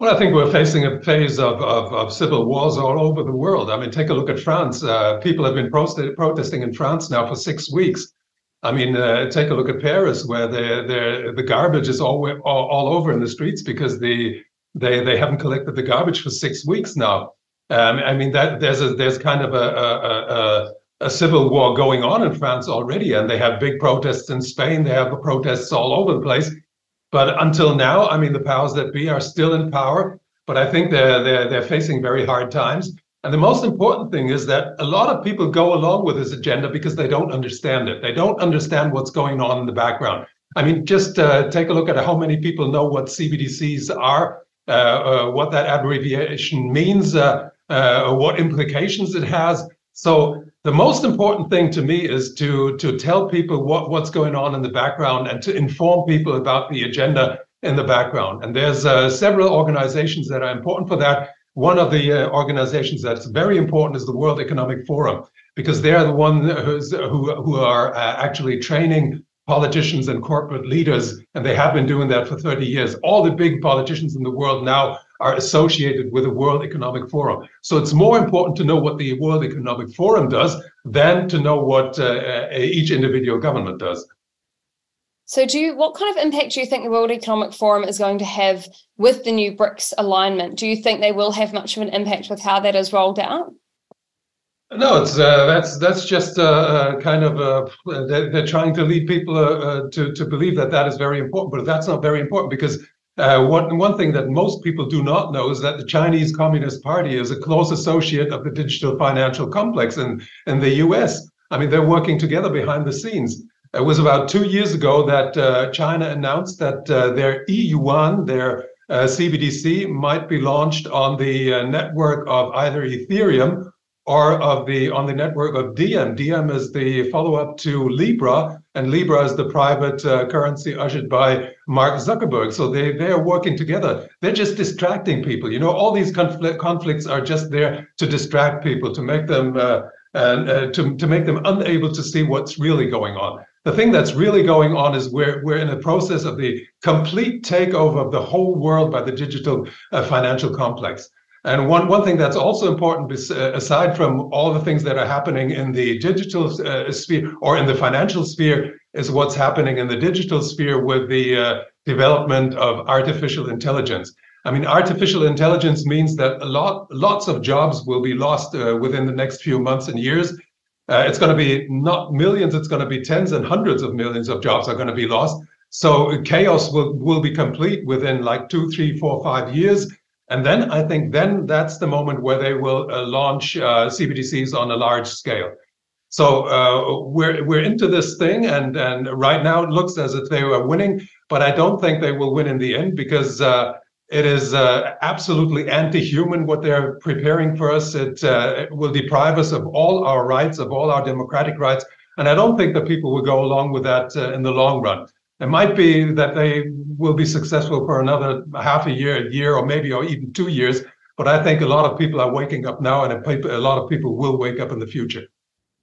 Well, I think we're facing a phase of civil wars all over the world. I mean, take a look at France. People have been protesting in France now for 6 weeks. I mean, take a look at Paris, where the garbage is all over in the streets because they haven't collected the garbage for 6 weeks now. I mean, that there's kind of a civil war going on in France already, and they have big protests in Spain. They have protests all over the place. But until now, I mean, the powers that be are still in power. But I think they're facing very hard times. And the most important thing is that a lot of people go along with this agenda because they don't understand it. They don't understand what's going on in the background. I mean, just take a look at how many people know what CBDCs are, what that abbreviation means, what implications it has. So the most important thing to me is to tell people what's going on in the background and to inform people about the agenda in the background. And there's several organizations that are important for that. One of the organizations that's very important is the World Economic Forum, because they are the one who are actually training politicians and corporate leaders, and they have been doing that for 30 years. All the big politicians in the world now are associated with the World Economic Forum. So it's more important to know what the World Economic Forum does than to know what each individual government does. So what kind of impact do you think the World Economic Forum is going to have with the new BRICS alignment? Do you think they will have much of an impact with how that is rolled out? No, it's that's just kind of they're trying to lead people to believe that that is very important, but that's not very important, because one thing that most people do not know is that the Chinese Communist Party is a close associate of the digital financial complex in the U.S. I mean, they're working together behind the scenes. It was about 2 years ago that China announced that their e-yuan, their CBDC, might be launched on the network of either Ethereum or on the network of Diem. Diem is the follow-up to Libra, and Libra is the private currency ushered by Mark Zuckerberg. So they are working together. They're just distracting people. You know, all these conflicts are just there to distract people, to make them to make them unable to see what's really going on. The thing that's really going on is we're in a process of the complete takeover of the whole world by the digital financial complex. And one thing that's also important, aside from all the things that are happening in the digital sphere or in the financial sphere, is what's happening in the digital sphere with the development of artificial intelligence. I mean, artificial intelligence means that lots of jobs will be lost within the next few months and years. It's going to be not millions, it's going to be tens and hundreds of millions of jobs are going to be lost. So chaos will be complete within like 2, 3, 4, 5 years. And then I think that's the moment where they will launch CBDCs on a large scale. So we're into this thing, and right now it looks as if they were winning, but I don't think they will win in the end, because it is absolutely anti-human what they're preparing for us. It will deprive us of all our rights, of all our democratic rights, and I don't think that people will go along with that in the long run. It might be that they will be successful for another half a year, or maybe or even 2 years. But I think a lot of people are waking up now, and a lot of people will wake up in the future.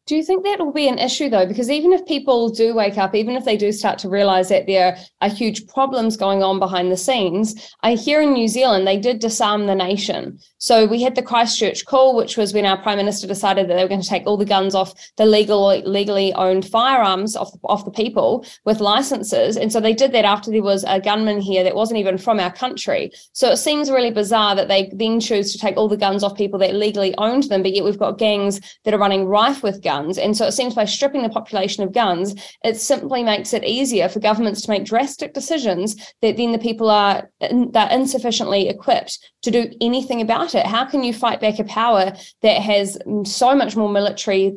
Do you think that will be an issue, though? Because even if people do wake up, even if they do start to realize that there are huge problems going on behind the scenes, here in New Zealand, they did disarm the nation. So we had the Christchurch call, which was when our Prime Minister decided that they were going to take all the guns off the legally owned firearms off the people with licenses. And so they did that after there was a gunman here that wasn't even from our country. So it seems really bizarre that they then choose to take all the guns off people that legally owned them, but yet we've got gangs that are running rife with guns. And so it seems by stripping the population of guns, it simply makes it easier for governments to make drastic decisions that then the people are insufficiently equipped to do anything about it. How can you fight back a power that has so much more military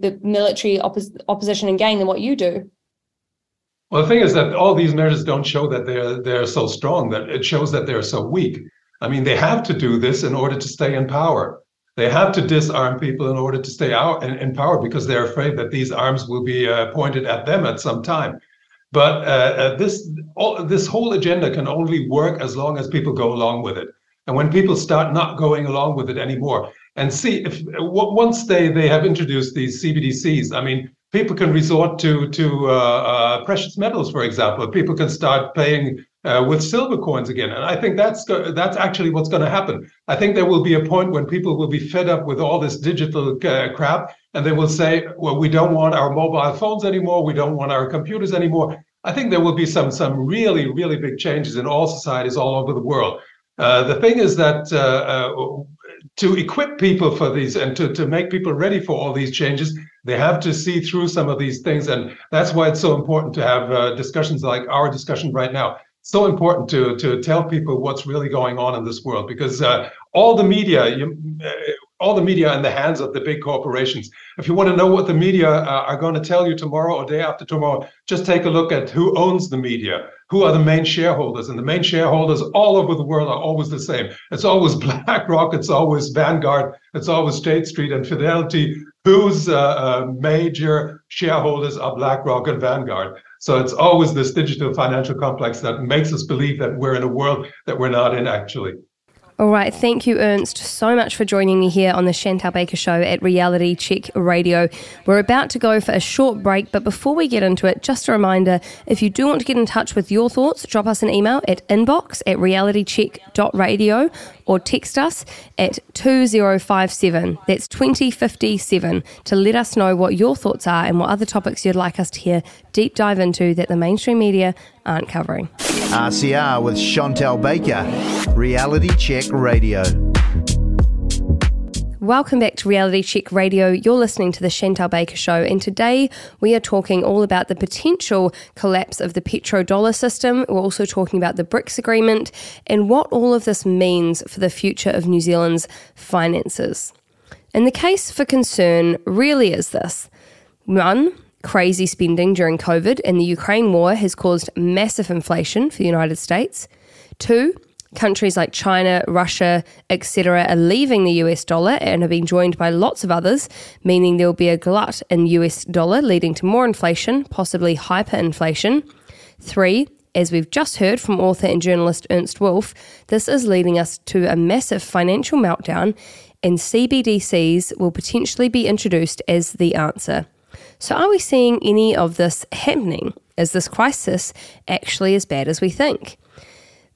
opposition and gain than what you do? Well, the thing is that all these measures don't show that they're so strong. That it shows that they're so weak. I mean, they have to do this in order to stay in power. They have to disarm people in order to stay out in power, because they're afraid that these arms will be pointed at them at some time. But this whole agenda can only work as long as people go along with it. And when people start not going along with it anymore, and see, if once they have introduced these CBDCs, I mean, people can resort to precious metals, for example. People can start paying with silver coins again. And I think that's actually what's going to happen. I think there will be a point when people will be fed up with all this digital crap, and they will say, well, we don't want our mobile phones anymore. We don't want our computers anymore. I think there will be some really, really big changes in all societies all over the world. The thing is that to equip people for these and to make people ready for all these changes, they have to see through some of these things. And that's why it's so important to have discussions like our discussion right now. So important to tell people what's really going on in this world, because all the media in the hands of the big corporations. If you want to know what the media are going to tell you tomorrow or day after tomorrow, just take a look at who owns the media, who are the main shareholders. And the main shareholders all over the world are always the same. It's always BlackRock, it's always Vanguard, it's always State Street and Fidelity, whose major shareholders are BlackRock and Vanguard. So it's always this digital financial complex that makes us believe that we're in a world that we're not in, actually. All right. Thank you, Ernst, so much for joining me here on the Chantelle Baker Show at Reality Check Radio. We're about to go for a short break, but before we get into it, just a reminder, if you do want to get in touch with your thoughts, drop us an email at inbox@realitycheck.radio or text us at 2057, that's 2057, to let us know what your thoughts are and what other topics you'd like us to hear deep dive into that the mainstream media aren't covering. RCR with Chantelle Baker, Reality Check Radio. Welcome back to Reality Check Radio. You're listening to The Chantelle Baker Show, and today we are talking all about the potential collapse of the petrodollar system. We're also talking about the BRICS agreement and what all of this means for the future of New Zealand's finances. And the case for concern really is this. One, crazy spending during COVID and the Ukraine war has caused massive inflation for the United States. Two, countries like China, Russia, etc. are leaving the US dollar and are being joined by lots of others, meaning there will be a glut in US dollar, leading to more inflation, possibly hyperinflation. Three, as we've just heard from author and journalist Ernst Wolff, this is leading us to a massive financial meltdown, and CBDCs will potentially be introduced as the answer. So are we seeing any of this happening? Is this crisis actually as bad as we think?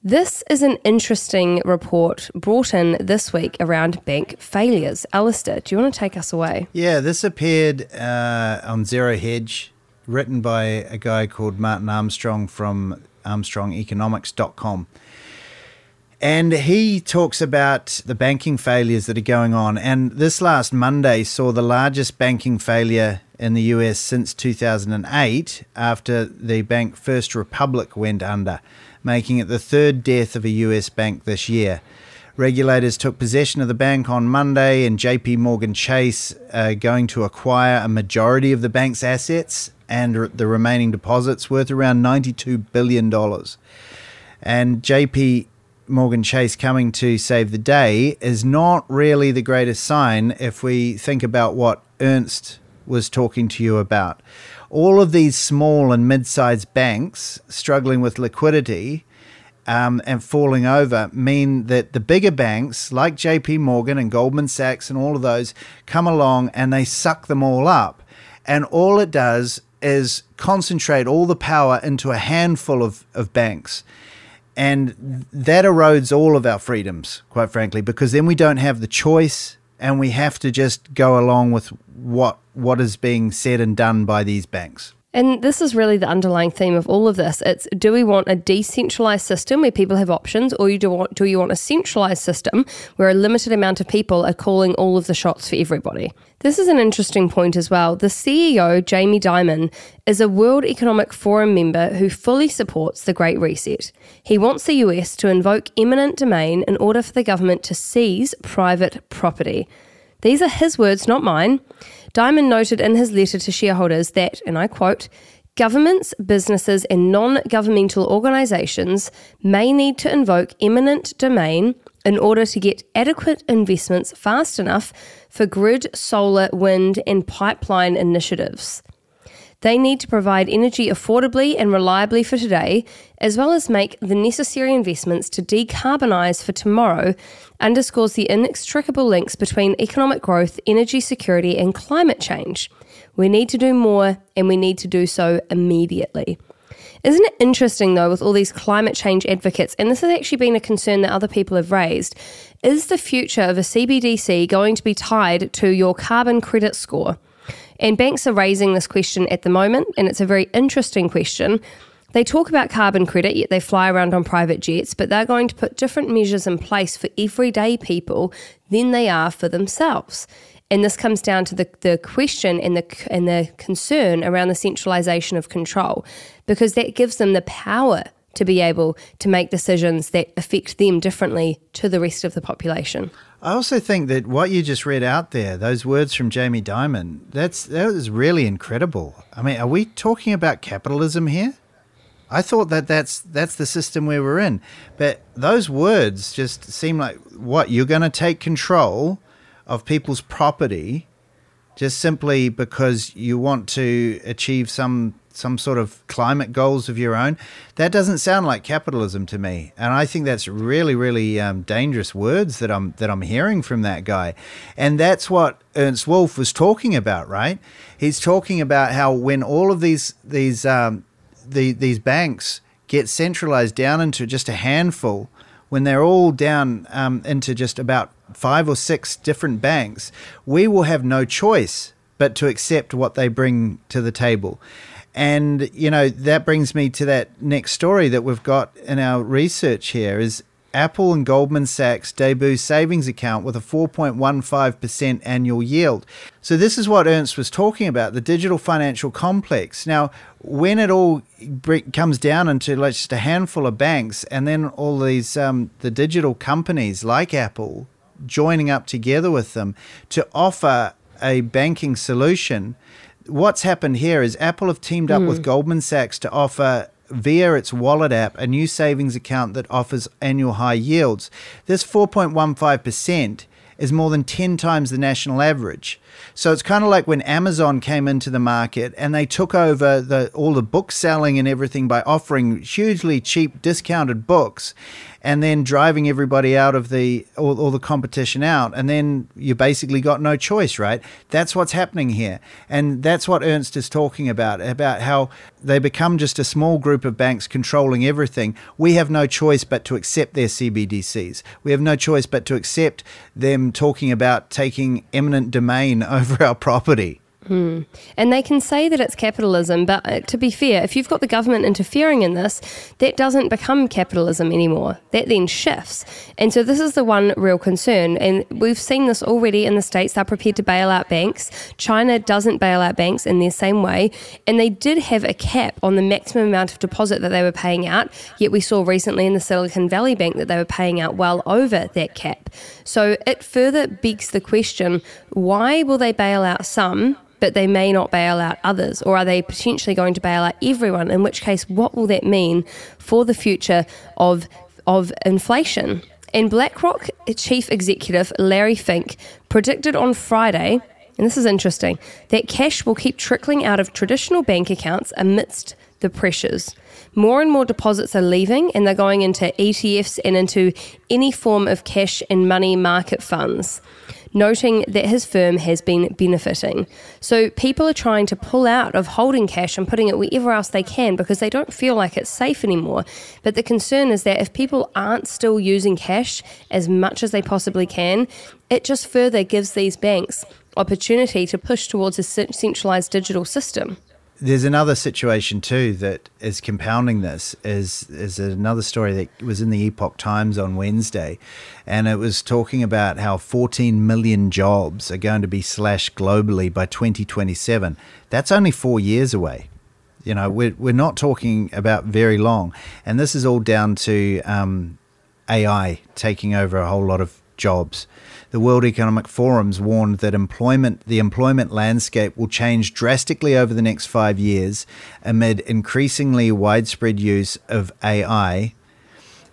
This is an interesting report brought in this week around bank failures. Alistair, do you want to take us away? Yeah, this appeared on Zero Hedge, written by a guy called Martin Armstrong from armstrongeconomics.com. And he talks about the banking failures that are going on. And this last Monday saw the largest banking failure in the US since 2008 after the bank First Republic went under, making it the third death of a US bank this year. Regulators took possession of the bank on Monday, and JP Morgan Chase are going to acquire a majority of the bank's assets and the remaining deposits worth around $92 billion. And JP Morgan Chase coming to save the day is not really the greatest sign if we think about what Ernst was talking to you about. All of these small and mid-sized banks struggling with liquidity and falling over mean that the bigger banks like JP Morgan and Goldman Sachs and all of those come along and they suck them all up. And all it does is concentrate all the power into a handful of banks. And that erodes all of our freedoms, quite frankly, because then we don't have the choice and we have to just go along with what is being said and done by these banks. And this is really the underlying theme of all of this. It's, do we want a decentralized system where people have options, or do you want a centralized system where a limited amount of people are calling all of the shots for everybody? This is an interesting point as well. The CEO, Jamie Dimon, is a World Economic Forum member who fully supports the Great Reset. He wants the US to invoke eminent domain in order for the government to seize private property. These are his words, not mine. Dimon noted in his letter to shareholders that, and I quote, governments, businesses and non-governmental organisations may need to invoke eminent domain in order to get adequate investments fast enough for grid, solar, wind and pipeline initiatives. They need to provide energy affordably and reliably for today, as well as make the necessary investments to decarbonise for tomorrow, underscores the inextricable links between economic growth, energy security and climate change. We need to do more, and we need to do so immediately. Isn't it interesting, though, with all these climate change advocates, and this has actually been a concern that other people have raised, is the future of a CBDC going to be tied to your carbon credit score? And banks are raising this question at the moment, and it's a very interesting question. They talk about carbon credit, yet they fly around on private jets, but they're going to put different measures in place for everyday people than they are for themselves. And this comes down to the question and the concern around the centralisation of control, because that gives them the power to be able to make decisions that affect them differently to the rest of the population. I also think that what you just read out there, those words from Jamie Dimon, that was really incredible. I mean, are we talking about capitalism here? I thought that's the system where we're in. But those words just seem like, what, you're going to take control of people's property just simply because you want to achieve some some sort of climate goals of your own. That doesn't sound like capitalism to me. And I think that's really, really dangerous words that I'm hearing from that guy. And that's what Ernst Wolff was talking about, right? He's talking about how when all of these banks get centralized down into just a handful, when they're all down into just about 5 or 6 different banks, we will have no choice but to accept what they bring to the table. And, you know, that brings me to that next story that we've got in our research here is Apple and Goldman Sachs debut savings account with a 4.15% annual yield. So this is what Ernst was talking about, the digital financial complex. Now, when it all comes down into like just a handful of banks and then all these the digital companies like Apple joining up together with them to offer a banking solution, what's happened here is Apple have teamed up with Goldman Sachs to offer via its wallet app a new savings account that offers annual high yields. This 4.15% is more than 10 times the national average. So it's kind of like when Amazon came into the market and they took over all the book selling and everything by offering hugely cheap discounted books and then driving everybody out of all the competition out. And then you basically got no choice, right? That's what's happening here. And that's what Ernst is talking about how they become just a small group of banks controlling everything. We have no choice but to accept their CBDCs. We have no choice but to accept them talking about taking eminent domain over our property. Mm. And they can say that it's capitalism, but to be fair, if you've got the government interfering in this, that doesn't become capitalism anymore. That then shifts. And so this is the one real concern. And we've seen this already in the States. They're prepared to bail out banks. China doesn't bail out banks in the same way. And they did have a cap on the maximum amount of deposit that they were paying out, yet we saw recently in the Silicon Valley Bank that they were paying out well over that cap. So it further begs the question, why will they bail out some, but they may not bail out others? Or are they potentially going to bail out everyone? In which case, what will that mean for the future of inflation? And BlackRock Chief Executive Larry Fink predicted on Friday, and this is interesting, that cash will keep trickling out of traditional bank accounts amidst the pressures. More and more deposits are leaving and they're going into ETFs and into any form of cash and money market funds, noting that his firm has been benefiting. So people are trying to pull out of holding cash and putting it wherever else they can because they don't feel like it's safe anymore. But the concern is that if people aren't still using cash as much as they possibly can, it just further gives these banks opportunity to push towards a centralized digital system. There's another situation too that is compounding this is another story that was in the Epoch Times on Wednesday, and it was talking about how 14 million jobs are going to be slashed globally by 2027. That's only 4 years away. You know, we're not talking about very long, and this is all down to AI taking over a whole lot of jobs. The World Economic Forum's warned that the employment landscape will change drastically over the next 5 years amid increasingly widespread use of AI.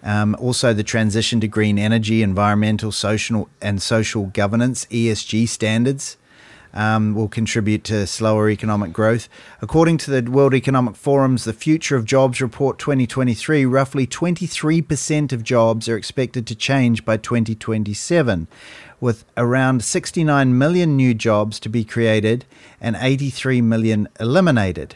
Also, the transition to green energy, environmental, social governance, ESG standards will contribute to slower economic growth. According to the World Economic Forum's The Future of Jobs Report 2023, roughly 23% of jobs are expected to change by 2027, with around 69 million new jobs to be created and 83 million eliminated.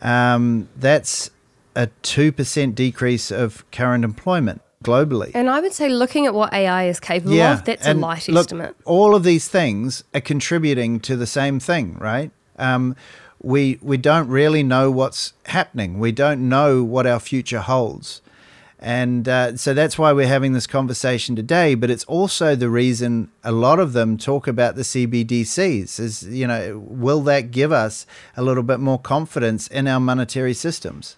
That's a 2% decrease of current employment globally. And I would say looking at what AI is capable of, that's a light estimate. All of these things are contributing to the same thing, right? We don't really know what's happening. We don't know what our future holds. And so that's why we're having this conversation today. But it's also the reason a lot of them talk about the CBDCs is, you know, will that give us a little bit more confidence in our monetary systems?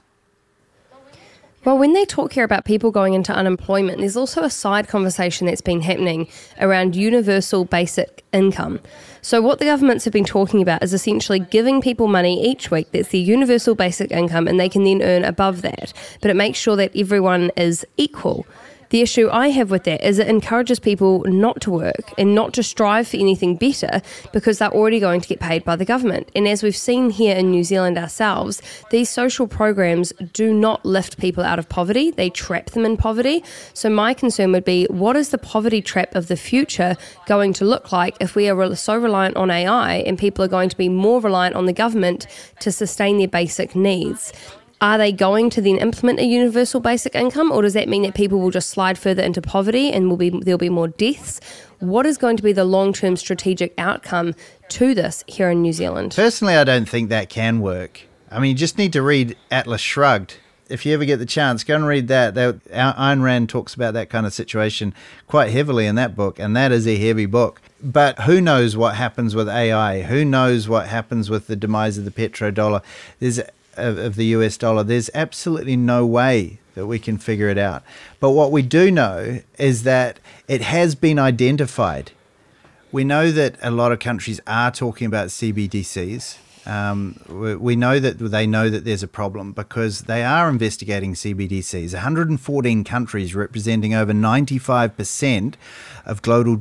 Well, when they talk here about people going into unemployment, there's also a side conversation that's been happening around universal basic income. So what the governments have been talking about is essentially giving people money each week that's their universal basic income, and they can then earn above that. But it makes sure that everyone is equal. The issue I have with that is it encourages people not to work and not to strive for anything better because they're already going to get paid by the government. And as we've seen here in New Zealand ourselves, these social programs do not lift people out of poverty. They trap them in poverty. So my concern would be, what is the poverty trap of the future going to look like if we are so reliant on AI and people are going to be more reliant on the government to sustain their basic needs? Are they going to then implement a universal basic income, or does that mean that people will just slide further into poverty and there'll be more deaths? What is going to be the long-term strategic outcome to this here in New Zealand? Personally, I don't think that can work. I mean, you just need to read Atlas Shrugged. If you ever get the chance, go and read that. Ayn Rand talks about that kind of situation quite heavily in that book, and that is a heavy book. But who knows what happens with AI? Who knows what happens with the demise of the petrodollar? Of the US dollar, there's absolutely no way that we can figure it out. But what we do know is that it has been identified. We know that a lot of countries are talking about CBDCs. We know that they know that there's a problem because they are investigating CBDCs. 114 countries representing over 95% of global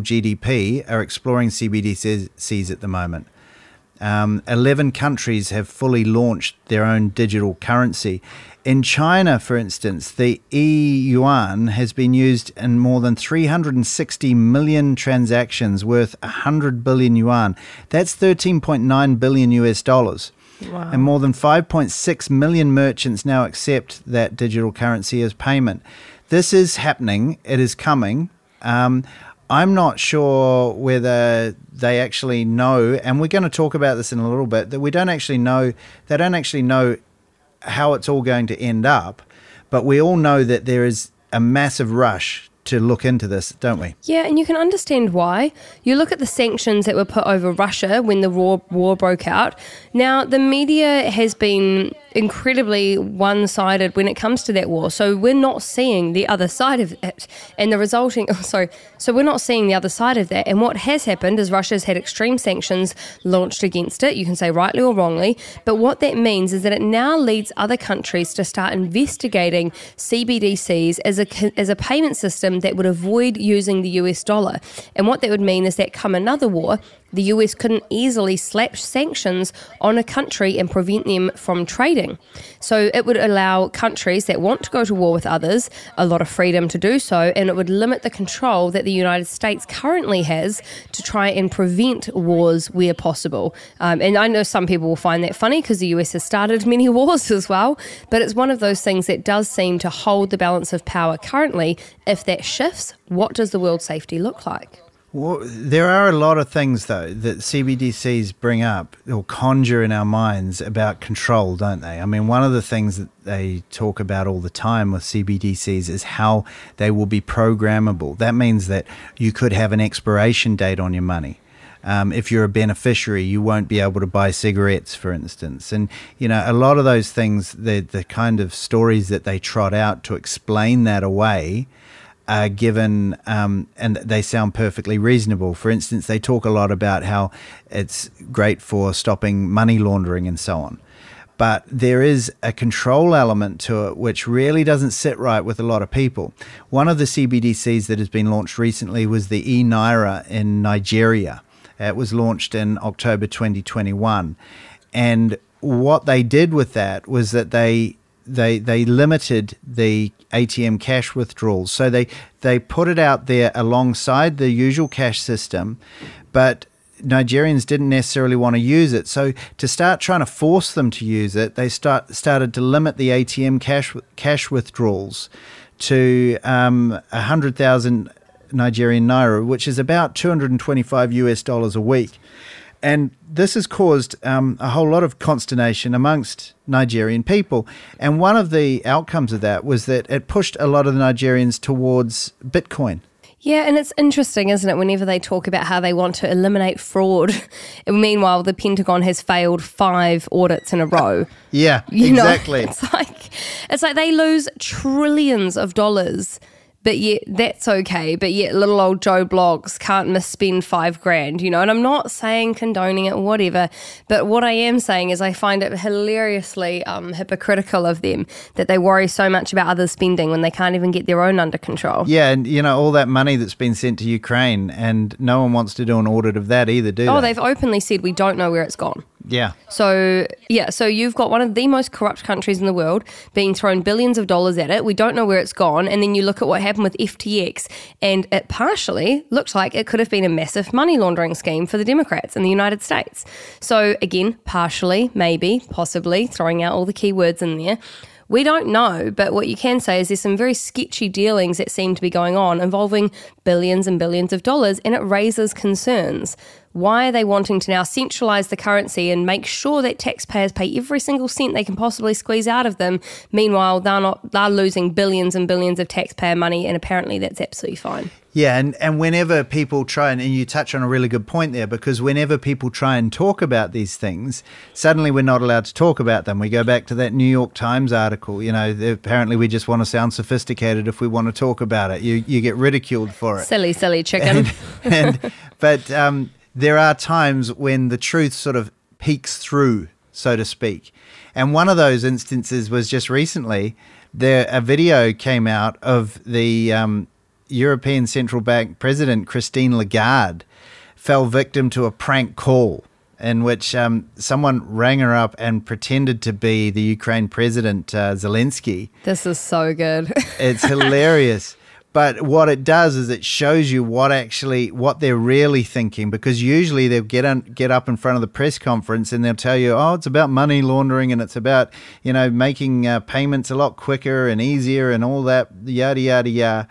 GDP are exploring CBDCs at the moment. 11 countries have fully launched their own digital currency. In China, for instance, the e-yuan has been used in more than 360 million transactions worth 100 billion yuan. That's 13.9 billion US dollars. Wow. And more than 5.6 million merchants now accept that digital currency as payment. This is happening. It is coming. I'm not sure whether they actually know, and we're going to talk about this in a little bit, that we don't actually know, they don't actually know how it's all going to end up, but we all know that there is a massive rush to look into this, don't we? Yeah, and you can understand why. You look at the sanctions that were put over Russia when the war broke out. Now, the media has been incredibly one-sided when it comes to that war. So we're not seeing the other side of it. And the resulting... Oh, sorry. So we're not seeing the other side of that. And what has happened is Russia's had extreme sanctions launched against it. You can say rightly or wrongly. But what that means is that it now leads other countries to start investigating CBDCs as a payment system that would avoid using the US dollar. And what that would mean is that come another war, the US couldn't easily slap sanctions on a country and prevent them from trading. So it would allow countries that want to go to war with others a lot of freedom to do so, and it would limit the control that the United States currently has to try and prevent wars where possible. And I know some people will find that funny because the US has started many wars as well, but it's one of those things that does seem to hold the balance of power currently. If that shifts, what does the world safety look like? Well, there are a lot of things, though, that CBDCs bring up or conjure in our minds about control, don't they? I mean, one of the things that they talk about all the time with CBDCs is how they will be programmable. That means that you could have an expiration date on your money. If you're a beneficiary, you won't be able to buy cigarettes, for instance. And, you know, a lot of those things, the kind of stories that they trot out to explain that away are given, and they sound perfectly reasonable. For instance, they talk a lot about how it's great for stopping money laundering and so on. But there is a control element to it which really doesn't sit right with a lot of people. One of the CBDCs that has been launched recently was the e-Naira in Nigeria. It was launched in October 2021. And what they did with that was that they limited the ATM cash withdrawals. So they put it out there alongside the usual cash system, but Nigerians didn't necessarily want to use it. So to start trying to force them to use it, they started to limit the ATM cash withdrawals to 100,000 Nigerian naira, which is about $225 a week. And this has caused a whole lot of consternation amongst Nigerian people. And one of the outcomes of that was that it pushed a lot of the Nigerians towards Bitcoin. Yeah, and it's interesting, isn't it, whenever they talk about how they want to eliminate fraud. And meanwhile, the Pentagon has failed 5 audits in a row. Yeah, you exactly. Know, it's like they lose trillions of dollars But yet that's okay. But yet little old Joe Bloggs can't misspend $5,000, you know. And I'm not saying condoning it, whatever. But what I am saying is I find it hilariously hypocritical of them that they worry so much about others spending when they can't even get their own under control. Yeah, and you know all that money that's been sent to Ukraine, and no one wants to do an audit of that either, do they? Oh, they've openly said we don't know where it's gone. Yeah. So you've got one of the most corrupt countries in the world being thrown billions of dollars at it. We don't know where it's gone. And then you look at what happened with FTX, and it partially looks like it could have been a massive money laundering scheme for the Democrats in the United States. So again, partially, maybe, possibly, throwing out all the key words in there. We don't know, but what you can say is there's some very sketchy dealings that seem to be going on involving billions and billions of dollars, and it raises concerns. Why are they wanting to now centralise the currency and make sure that taxpayers pay every single cent they can possibly squeeze out of them? Meanwhile, they're losing billions and billions of taxpayer money, and apparently that's absolutely fine. Yeah, and whenever people try, and you touch on a really good point there, because whenever people try and talk about these things, suddenly we're not allowed to talk about them. We go back to that New York Times article, you know, apparently we just want to sound sophisticated if we want to talk about it. You get ridiculed for it. Silly, silly chicken. But there are times when the truth sort of peeks through, so to speak. And one of those instances was just recently, a video came out of the European Central Bank President Christine Lagarde fell victim to a prank call in which someone rang her up and pretended to be the Ukraine President Zelensky. This is so good. It's hilarious. But what it does is it shows you what they're really thinking, because usually they'll get up in front of the press conference and they'll tell you, oh, it's about money laundering and it's about, you know, making payments a lot quicker and easier and all that, yada, yada, yada.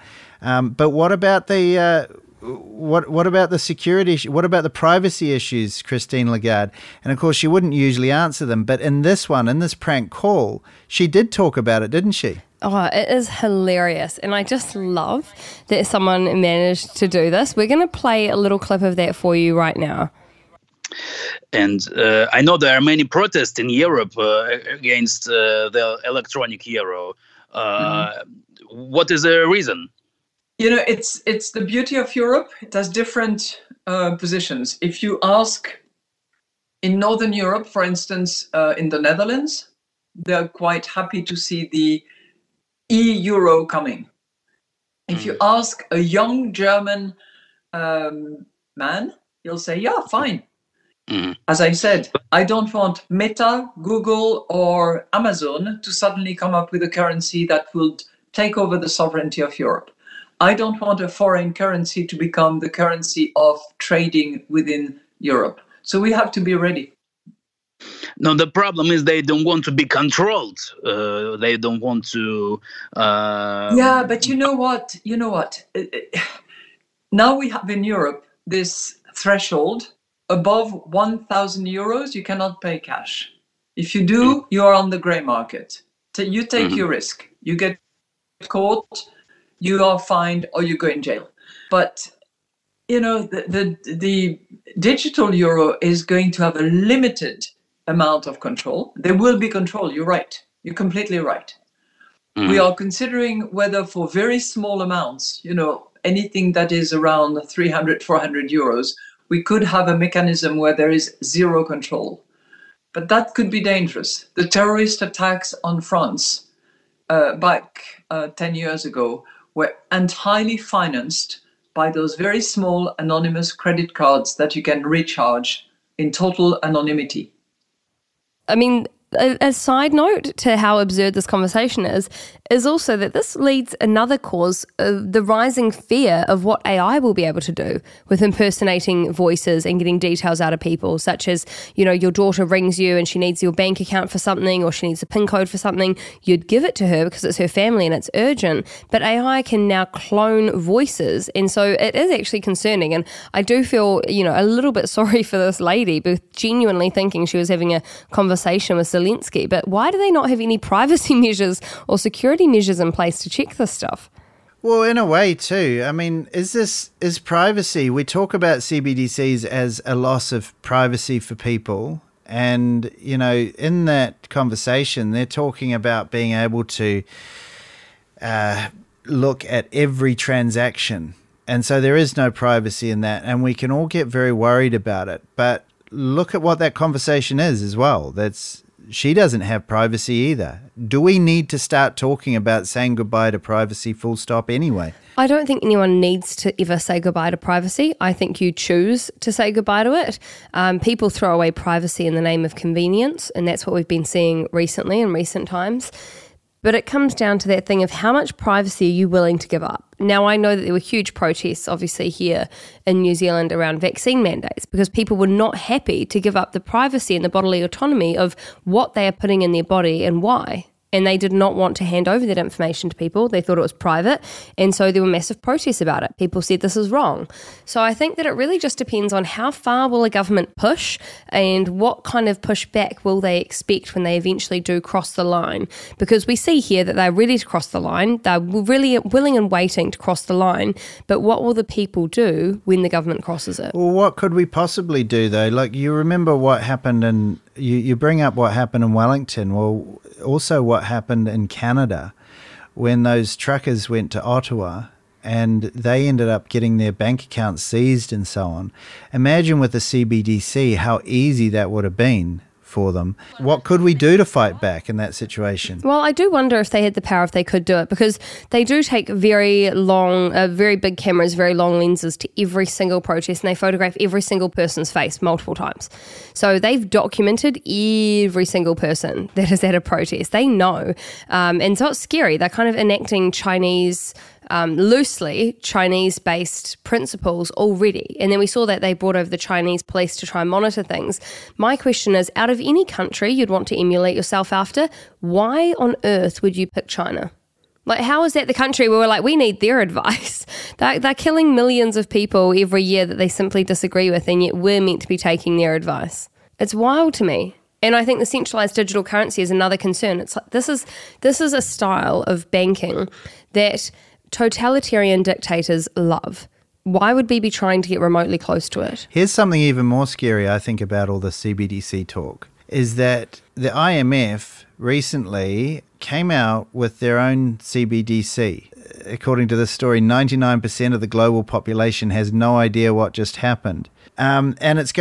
But what about the what about the security? What about the privacy issues, Christine Lagarde? And of course, she wouldn't usually answer them. But in this one, in this prank call, she did talk about it, didn't she? Oh, it is hilarious. And I just love that someone managed to do this. We're going to play a little clip of that for you right now. And I know there are many protests in Europe against the electronic euro. What is the reason? You know, it's the beauty of Europe. It has different positions. If you ask in Northern Europe, for instance, in the Netherlands, they're quite happy to see the e-euro coming. If you ask a young German man, he'll say, yeah, fine. As I said, I don't want Meta, Google or Amazon to suddenly come up with a currency that would take over the sovereignty of Europe. I don't want a foreign currency to become the currency of trading within Europe. So we have to be ready. No, the problem is they don't want to be controlled. They don't want to... Yeah, but you know what? You know what? Now we have in Europe this threshold. Above 1,000 euros, you cannot pay cash. If you do, you are on the grey market. You take your risk. You get caught... You are fined or you go in jail. But, you know, the digital euro is going to have a limited amount of control. There will be control. You're right. You're completely right. We are considering whether for very small amounts, you know, anything that is around 300, 400 euros, we could have a mechanism where there is zero control. But that could be dangerous. The terrorist attacks on France back 10 years ago were entirely financed by those very small anonymous credit cards that you can recharge in total anonymity. I mean, a side note to how absurd this conversation is also that this leads another cause of the rising fear of what AI will be able to do with impersonating voices and getting details out of people, such as, you know, your daughter rings you and she needs your bank account for something or she needs a PIN code for something. You'd give it to her because it's her family and it's urgent. But AI can now clone voices. And so it is actually concerning. And I do feel, you know, a little bit sorry for this lady, but genuinely thinking she was having a conversation with Zelensky. But why do they not have any privacy measures or security measures in place to check this stuff? Well, in a way too. I mean, is privacy? We talk about CBDCs as a loss of privacy for people. And, you know, in that conversation, they're talking about being able to look at every transaction. And so there is no privacy in that. And we can all get very worried about it. But look at what that conversation is as well. That's, she doesn't have privacy either. Do we need to start talking about saying goodbye to privacy full stop anyway? I don't think anyone needs to ever say goodbye to privacy. I think you choose to say goodbye to it. People throw away privacy in the name of convenience, and that's what we've been seeing recently in recent times. But it comes down to that thing of how much privacy are you willing to give up? Now, I know that there were huge protests, obviously, here in New Zealand around vaccine mandates because people were not happy to give up the privacy and the bodily autonomy of what they are putting in their body and why. And they did not want to hand over that information to people. They thought it was private. And so there were massive protests about it. People said this is wrong. So I think that it really just depends on how far will a government push and what kind of pushback will they expect when they eventually do cross the line. Because we see here that they're ready to cross the line. They're really willing and waiting to cross the line. But what will the people do when the government crosses it? Well, what could we possibly do, though? Like, you remember what happened in... You bring up what happened in Wellington. Well, also what happened in Canada when those truckers went to Ottawa and they ended up getting their bank accounts seized and so on. Imagine with the CBDC how easy that would have been for them. What could we do to fight back in that situation? Well, I do wonder if they had the power, if they could do it, because they do take very long, very big cameras, very long lenses to every single protest, and they photograph every single person's face multiple times. So they've documented every single person that is at a protest. They know. And so it's scary. They're kind of enacting Chinese... loosely Chinese-based principles already. And then we saw that they brought over the Chinese police to try and monitor things. My question is, out of any country you'd want to emulate yourself after, why on earth would you pick China? Like, how is that the country where we're like, we need their advice? They're killing millions of people every year that they simply disagree with, and yet we're meant to be taking their advice. It's wild to me. And I think the centralized digital currency is another concern. It's like, this is a style of banking that... totalitarian dictators love. Why would we be trying to get remotely close to it? Here's something even more scary, I think, about all the CBDC talk, is that the IMF recently came out with their own CBDC. According to this story, 99% of the global population has no idea what just happened. And it's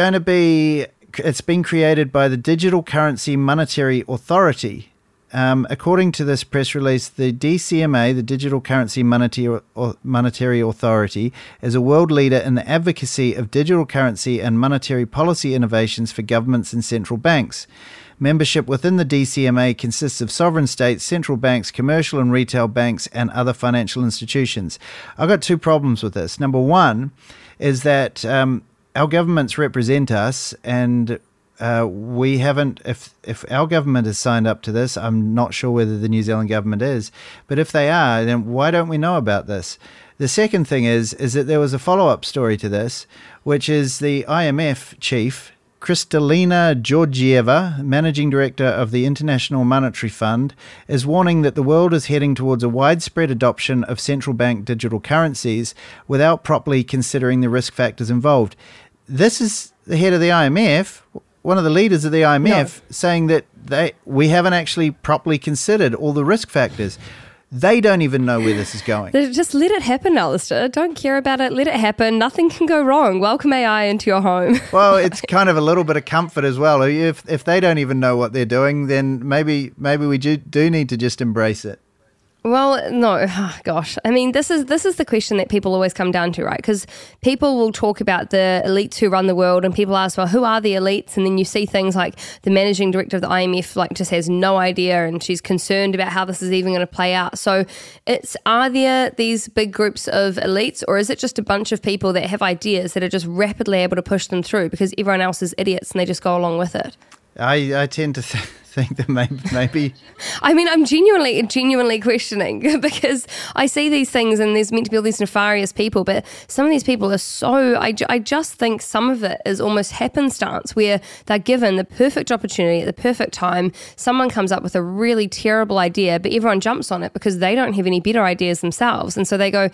been created by the Digital Currency Monetary Authority. According to this press release, the DCMA, the Digital Currency Monetary Authority, is a world leader in the advocacy of digital currency and monetary policy innovations for governments and central banks. Membership within the DCMA consists of sovereign states, central banks, commercial and retail banks, and other financial institutions. I've got two problems with this. Number one is that our governments represent us, and we haven't, if our government has signed up to this, I'm not sure whether the New Zealand government is, but if they are, then why don't we know about this? The second thing is that there was a follow-up story to this, which is the IMF chief, Kristalina Georgieva, managing director of the International Monetary Fund, is warning that the world is heading towards a widespread adoption of central bank digital currencies without properly considering the risk factors involved. This is the head of the IMF... one of the leaders of the IMF saying that we haven't actually properly considered all the risk factors. They don't even know where this is going. Just let it happen, Alistair. Don't care about it. Let it happen. Nothing can go wrong. Welcome AI into your home. Well, it's kind of a little bit of comfort as well. If they don't even know what they're doing, then maybe we do need to just embrace it. Well, no, oh, gosh. I mean, this is the question that people always come down to, right? Because people will talk about the elites who run the world, and people ask, well, who are the elites? And then you see things like the managing director of the IMF just has no idea, and she's concerned about how this is even going to play out. So are there these big groups of elites, or is it just a bunch of people that have ideas that are just rapidly able to push them through because everyone else is idiots and they just go along with it? I tend to think that maybe... I mean, I'm genuinely questioning because I see these things and there's meant to be all these nefarious people, but some of these people are so... I just think some of it is almost happenstance where they're given the perfect opportunity at the perfect time. Someone comes up with a really terrible idea, but everyone jumps on it because they don't have any better ideas themselves. And so they go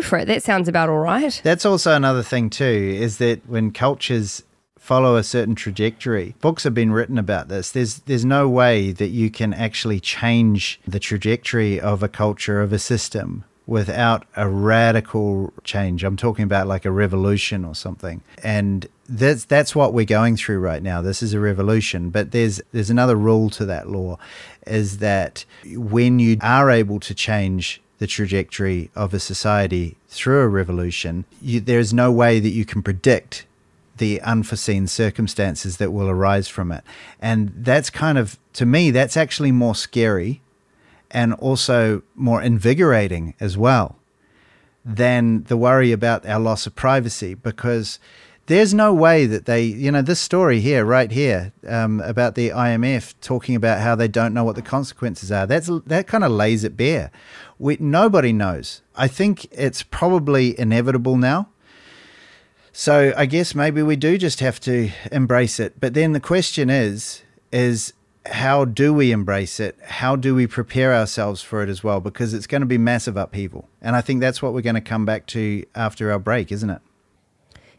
for it. That sounds about all right. That's also another thing too, is that when cultures follow a certain trajectory. Books have been written about this. There's no way that you can actually change the trajectory of a culture, of a system, without a radical change. I'm talking about like a revolution or something. And that's what we're going through right now. This is a revolution. But there's another rule to that law, is that when you are able to change the trajectory of a society through a revolution, there's no way that you can predict the unforeseen circumstances that will arise from it. And that's kind of, to me, that's actually more scary and also more invigorating as well than the worry about our loss of privacy, because there's no way that they, you know, this story here, right here, about the IMF talking about how they don't know what the consequences are, that kind of lays it bare. Nobody knows. I think it's probably inevitable now. So I guess maybe we do just have to embrace it. But then the question is how do we embrace it? How do we prepare ourselves for it as well? Because it's going to be massive upheaval. And I think that's what we're going to come back to after our break, isn't it?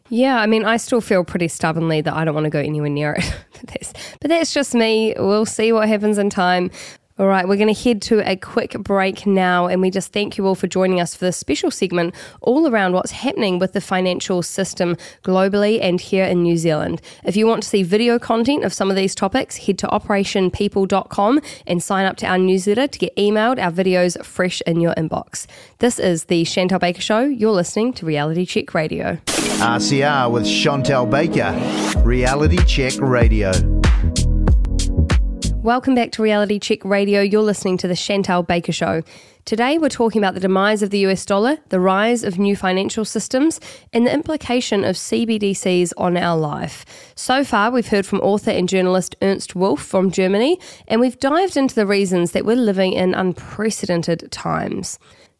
Yeah, I mean, I still feel pretty stubbornly that I don't want to go anywhere near it. But that's just me. We'll see what happens in time. All right, we're going to head to a quick break now, and we just thank you all for joining us for this special segment all around what's happening with the financial system globally and here in New Zealand. If you want to see video content of some of these topics, head to operationpeople.com and sign up to our newsletter to get emailed our videos fresh in your inbox. This is The Chantelle Baker Show. You're listening to Reality Check Radio. RCR with Chantelle Baker, Reality Check Radio. Welcome back to Reality Check Radio. You're listening to The Chantelle Baker Show. Today we're talking about the demise of the US dollar, the rise of new financial systems, and the implication of CBDCs on our life. So far we've heard from author and journalist Ernst Wolff from Germany, and we've dived into the reasons that we're living in unprecedented times.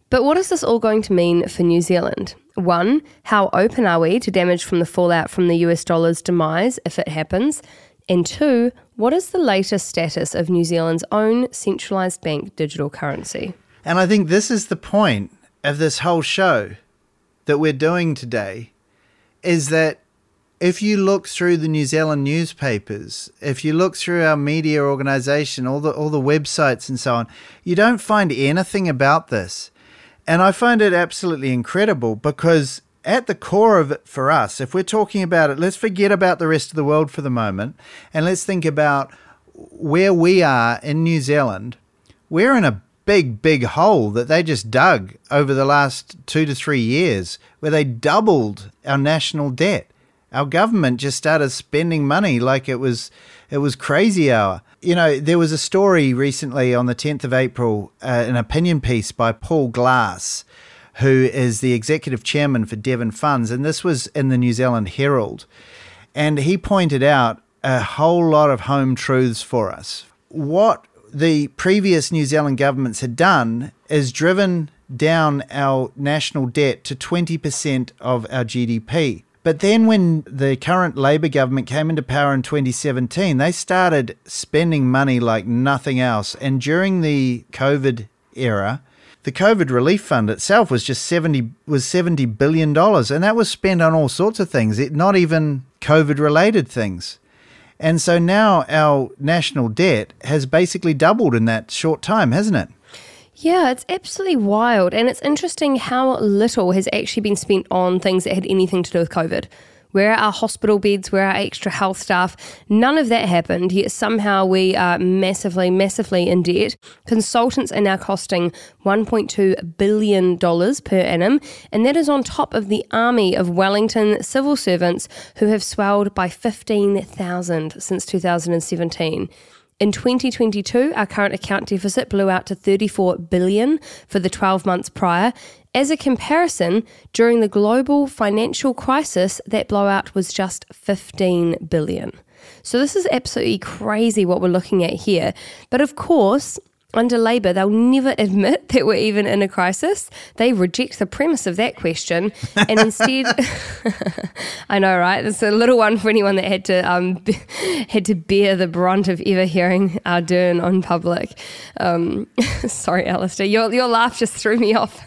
But what is this all going to mean for New Zealand? One, how open are we to damage from the fallout from the US dollar's demise if it happens? And two, what is the latest status of New Zealand's own centralised bank digital currency? And I think this is the point of this whole show that we're doing today, is that if you look through the New Zealand newspapers, if you look through our media organisation, all the websites and so on, you don't find anything about this. And I find it absolutely incredible, because at the core of it for us, if we're talking about it, let's forget about the rest of the world for the moment, and let's think about where we are in New Zealand. We're in a big, big hole that they just dug over the last 2 to 3 years, where they doubled our national debt. Our government just started spending money like it was crazy hour. You know, there was a story recently on the 10th of April, an opinion piece by Paul Glass, who is the executive chairman for Devon Funds, and this was in the New Zealand Herald. And he pointed out a whole lot of home truths for us. What the previous New Zealand governments had done is driven down our national debt to 20% of our GDP. But then when the current Labour government came into power in 2017, they started spending money like nothing else. And during the COVID era, the COVID relief fund itself was just $70 billion, and that was spent on all sorts of things, not even COVID-related things. And so now our national debt has basically doubled in that short time, hasn't it? Yeah, it's absolutely wild, and it's interesting how little has actually been spent on things that had anything to do with COVID. Where are our hospital beds? Where are our extra health staff? None of that happened, yet somehow we are massively, massively in debt. Consultants are now costing $1.2 billion per annum, and that is on top of the army of Wellington civil servants who have swelled by 15,000 since 2017. In 2022, our current account deficit blew out to $34 billion for the 12 months prior. As a comparison, during the global financial crisis, that blowout was just $15 billion. So this is absolutely crazy what we're looking at here. But of course, under Labour, they'll never admit that we're even in a crisis. They reject the premise of that question. And instead, I know, right? It's a little one for anyone that had to bear the brunt of ever hearing Ardern on public. Sorry, Alistair, your laugh just threw me off.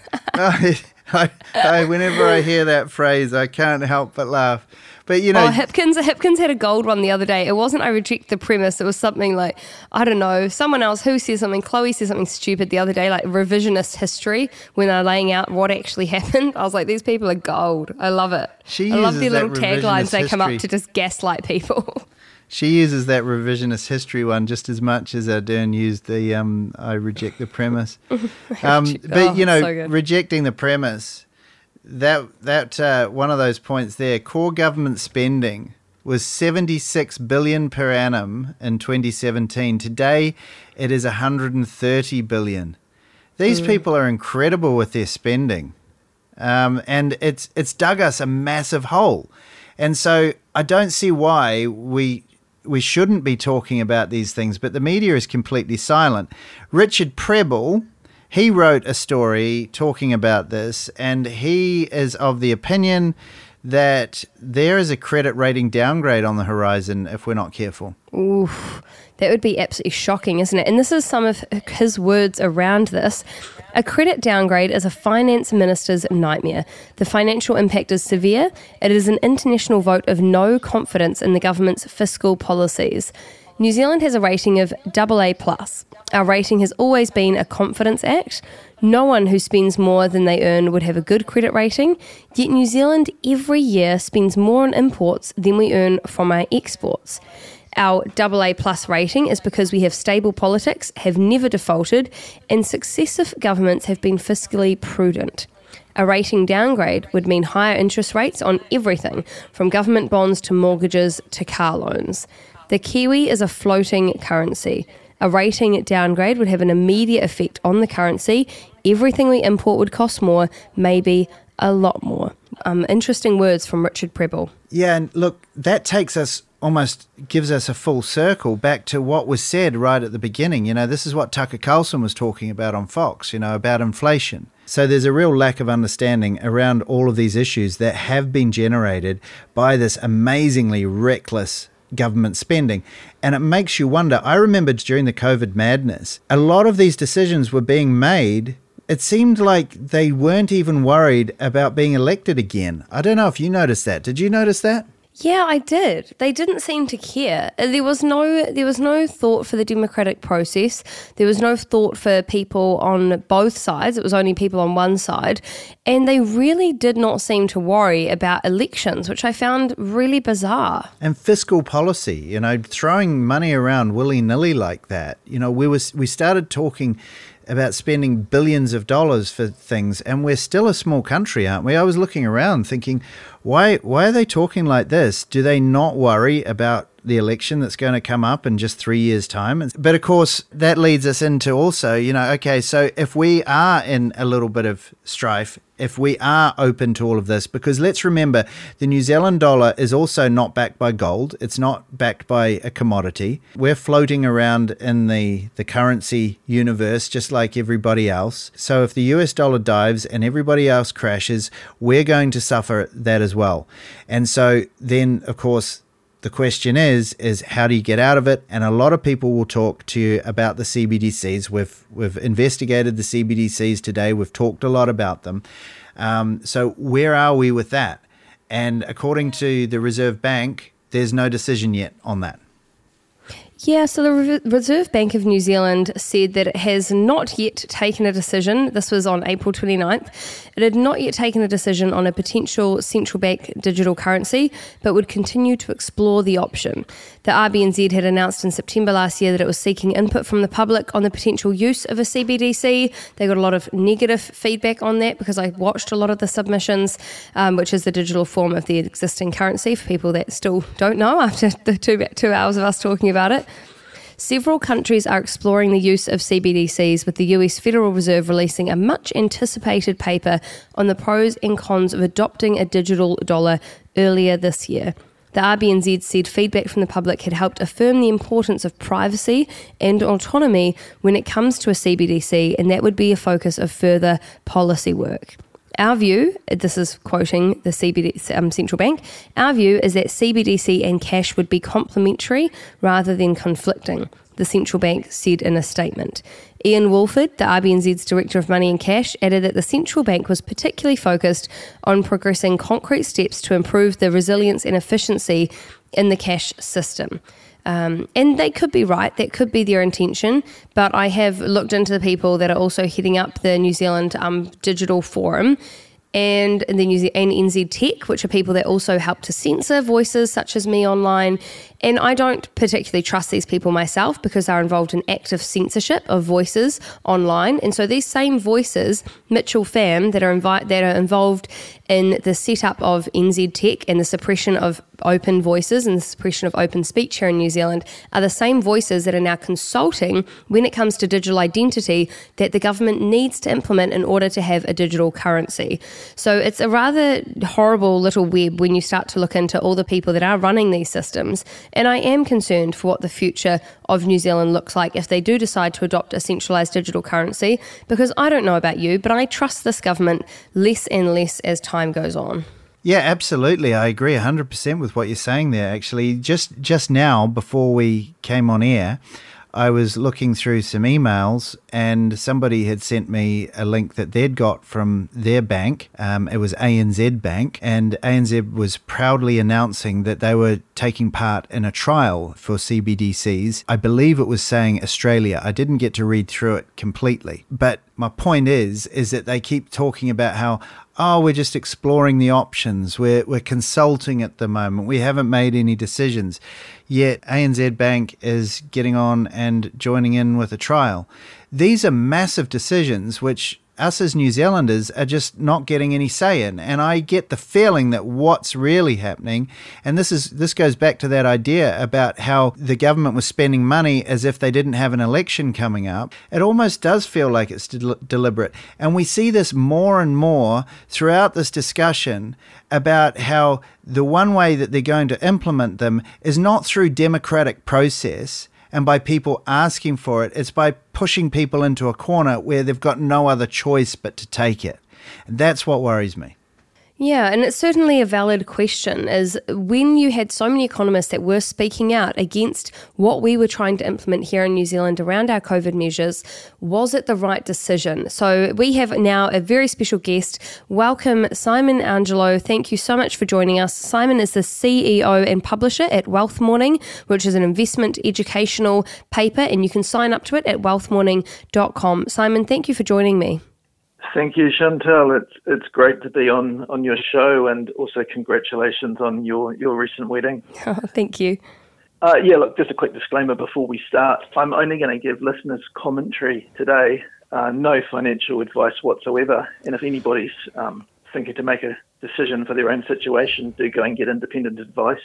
Whenever I hear that phrase, I can't help but laugh. But you know, Hipkins had a gold one the other day. It wasn't I reject the premise. It was something like, I don't know, someone else who says something. Chloe said something stupid the other day, like revisionist history when they're laying out what actually happened. I was like, these people are gold. I love it. I love their little taglines they come up to just gaslight people. She uses that revisionist history one just as much as Ardern used the I reject the premise. But, you know, so rejecting the premise, that one of those points there, core government spending was $76 billion per annum in 2017. Today, it is $130 billion. These people are incredible with their spending. And it's dug us a massive hole. And so I don't see why we shouldn't be talking about these things, but the media is completely silent. Richard Preble, he wrote a story talking about this, and he is of the opinion that there is a credit rating downgrade on the horizon if we're not careful. Oof, that would be absolutely shocking, isn't it? And this is some of his words around this. A credit downgrade is a finance minister's nightmare. The financial impact is severe. It is an international vote of no confidence in the government's fiscal policies. New Zealand has a rating of AA+. Our rating has always been a confidence act. No one who spends more than they earn would have a good credit rating, yet New Zealand every year spends more on imports than we earn from our exports. Our AA+ rating is because we have stable politics, have never defaulted, and successive governments have been fiscally prudent. A rating downgrade would mean higher interest rates on everything, from government bonds to mortgages to car loans. The Kiwi is a floating currency. A rating downgrade would have an immediate effect on the currency. Everything we import would cost more, maybe a lot more. Interesting words from Richard Preble. Yeah, and look, that takes us, almost gives us a full circle back to what was said right at the beginning. You know, this is what Tucker Carlson was talking about on Fox, you know, about inflation. So there's a real lack of understanding around all of these issues that have been generated by this amazingly reckless government spending. And it makes you wonder. I remember during the COVID madness, a lot of these decisions were being made. It seemed like they weren't even worried about being elected again. I don't know if you noticed that. Did you notice that? Yeah, I did. They didn't seem to care. There was no thought for the democratic process. There was no thought for people on both sides. It was only people on one side. And they really did not seem to worry about elections, which I found really bizarre. And fiscal policy, you know, throwing money around willy-nilly like that. You know, we started talking about spending billions of dollars for things, and we're still a small country, aren't we? I was looking around thinking, why are they talking like this? Do they not worry about the election that's going to come up in just 3 years' time? But of course, that leads us into also, you know, okay, so if we are in a little bit of strife, if we are open to all of this, because let's remember, the New Zealand dollar is also not backed by gold. It's not backed by a commodity. We're floating around in the currency universe, just like everybody else. So if the US dollar dives and everybody else crashes, we're going to suffer that as well. And so then, of course, the question is how do you get out of it? And a lot of people will talk to you about the CBDCs. We've investigated the CBDCs today. We've talked a lot about them. So where are we with that? And according to the Reserve Bank, there's no decision yet on that. Yeah, so the Reserve Bank of New Zealand said that it has not yet taken a decision. This was on April 29th. It had not yet taken a decision on a potential central bank digital currency, but would continue to explore the option. The RBNZ had announced in September last year that it was seeking input from the public on the potential use of a CBDC. They got a lot of negative feedback on that because I watched a lot of the submissions, which is the digital form of the existing currency for people that still don't know after the two hours of us talking about it. Several countries are exploring the use of CBDCs, with the US Federal Reserve releasing a much-anticipated paper on the pros and cons of adopting a digital dollar earlier this year. The RBNZ said feedback from the public had helped affirm the importance of privacy and autonomy when it comes to a CBDC, and that would be a focus of further policy work. Our view, this is quoting the central bank, our view is that CBDC and cash would be complementary rather than conflicting. the central bank said in a statement. Ian Walford, the RBNZ's Director of Money and Cash, added that the central bank was particularly focused on progressing concrete steps to improve the resilience and efficiency in the cash system. And they could be right, that could be their intention, but I have looked into the people that are also heading up the New Zealand Digital Forum and the NZ Tech, which are people that also help to censor voices such as me online. And I don't particularly trust these people myself because they're involved in active censorship of voices online. And so these same voices, Mitchell Pham, that are involved in the setup of NZ Tech and the suppression of open voices and the suppression of open speech here in New Zealand, are the same voices that are now consulting when it comes to digital identity that the government needs to implement in order to have a digital currency. So it's a rather horrible little web when you start to look into all the people that are running these systems. And I am concerned for what the future of New Zealand looks like if they do decide to adopt a centralised digital currency, because I don't know about you, but I trust this government less and less as time goes on. Yeah, absolutely. I agree 100% with what you're saying there, actually. Just now, before we came on air, I was looking through some emails and somebody had sent me a link that they'd got from their bank. It was ANZ Bank, and ANZ was proudly announcing that they were taking part in a trial for CBDCs. I believe it was saying Australia. I didn't get to read through it completely. But my point is that they keep talking about how, we're just exploring the options. We're consulting at the moment. We haven't made any decisions. Yet ANZ Bank is getting on and joining in with a trial. These are massive decisions which us as New Zealanders are just not getting any say in. And I get the feeling that what's really happening, and this goes back to that idea about how the government was spending money as if they didn't have an election coming up. It almost does feel like it's deliberate. And we see this more and more throughout this discussion about how the one way that they're going to implement them is not through democratic process and by people asking for it. It's by pushing people into a corner where they've got no other choice but to take it. And that's what worries me. Yeah, and it's certainly a valid question, is when you had so many economists that were speaking out against what we were trying to implement here in New Zealand around our COVID measures, was it the right decision? So we have now a very special guest. Welcome, Simon Angelo. Thank you so much for joining us. Simon is the CEO and publisher at Wealth Morning, which is an investment educational paper, and you can sign up to it at wealthmorning.com. Simon, thank you for joining me. Thank you, Chantelle. It's great to be on your show, and also congratulations on your recent wedding. Oh, thank you. Look, just a quick disclaimer before we start. I'm only going to give listeners commentary today, no financial advice whatsoever. And if anybody's thinking to make a decision for their own situation, do go and get independent advice.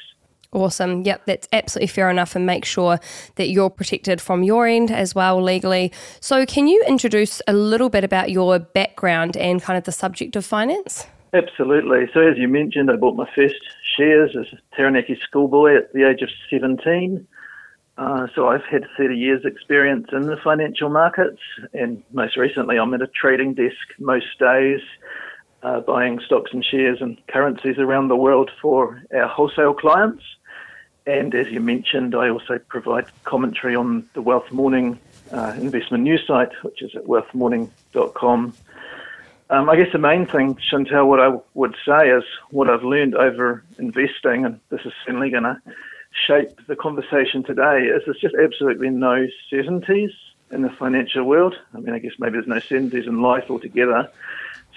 Awesome. Yep, that's absolutely fair enough, and make sure that you're protected from your end as well legally. So can you introduce a little bit about your background and kind of the subject of finance? Absolutely. So as you mentioned, I bought my first shares as a Taranaki schoolboy at the age of 17. So I've had 30 years experience in the financial markets, and most recently I'm at a trading desk most days, buying stocks and shares and currencies around the world for our wholesale clients. And as you mentioned, I also provide commentary on the Wealth Morning investment news site, which is at wealthmorning.com. I guess the main thing, Chantelle, what I would say is what I've learned over investing, and this is certainly going to shape the conversation today, is there's just absolutely no certainties in the financial world. I mean, I guess maybe there's no certainties in life altogether.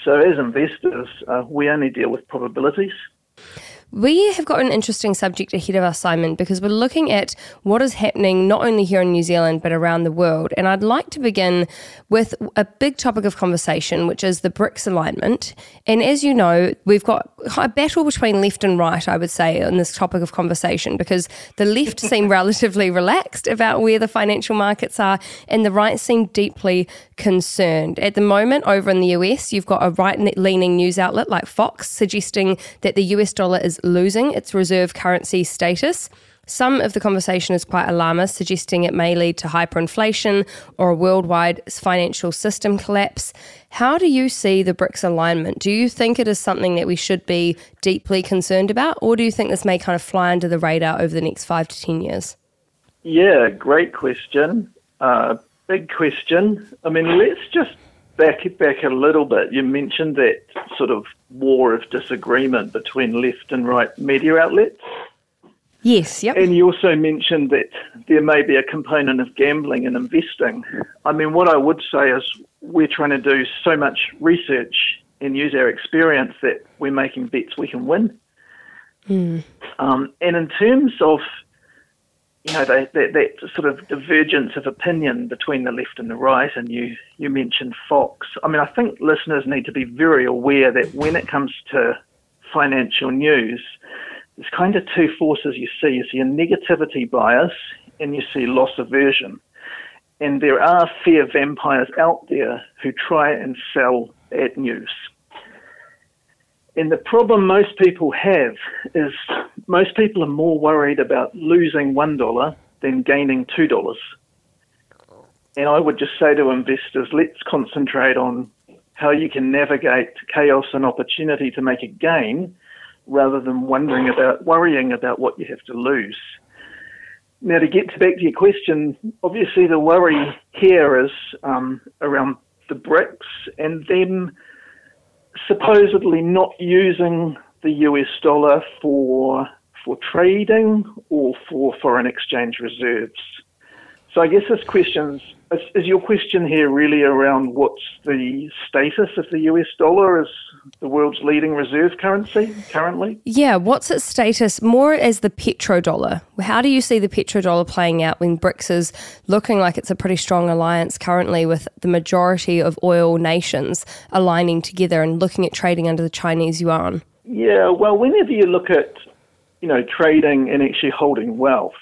So as investors, we only deal with probabilities. We have got an interesting subject ahead of us, Simon, because we're looking at what is happening not only here in New Zealand but around the world. And I'd like to begin with a big topic of conversation, which is the BRICS alignment. And as you know, we've got a battle between left and right, I would say, on this topic of conversation, because the left seem relatively relaxed about where the financial markets are and the right seem deeply concerned. At the moment, over in the US, you've got a right-leaning news outlet like Fox suggesting that the US dollar is losing its reserve currency status. Some of the conversation is quite alarmist, suggesting it may lead to hyperinflation or a worldwide financial system collapse. How do you see the BRICS alignment? Do you think it is something that we should be deeply concerned about, or do you think this may kind of fly under the radar over the next 5 to 10 years? Yeah, great question. Big question. I mean, let's just back it back a little bit. You mentioned that sort of war of disagreement between left and right media outlets. Yes, yep. And you also mentioned that there may be a component of gambling and investing. I mean, what I would say is we're trying to do so much research and use our experience that we're making bets we can win. Mm. And in terms of, you know, that sort of divergence of opinion between the left and the right, and you mentioned Fox. I mean, I think listeners need to be very aware that when it comes to financial news, there's kind of two forces you see. You see a negativity bias and you see loss aversion. And there are fear vampires out there who try and sell bad news. And the problem most people have is most people are more worried about losing $1 than gaining $2. And I would just say to investors, let's concentrate on how you can navigate chaos and opportunity to make a gain, rather than worrying about what you have to lose. Now, to get back to your question, obviously the worry here is around the BRICS and them supposedly not using the US dollar for trading or for foreign exchange reserves. So I guess this question is your question here really around what's the status of the US dollar as the world's leading reserve currency currently? Yeah, what's its status more as the petrodollar? How do you see the petrodollar playing out when BRICS is looking like it's a pretty strong alliance currently, with the majority of oil nations aligning together and looking at trading under the Chinese yuan? Yeah, well, whenever you look at, you know, trading and actually holding wealth,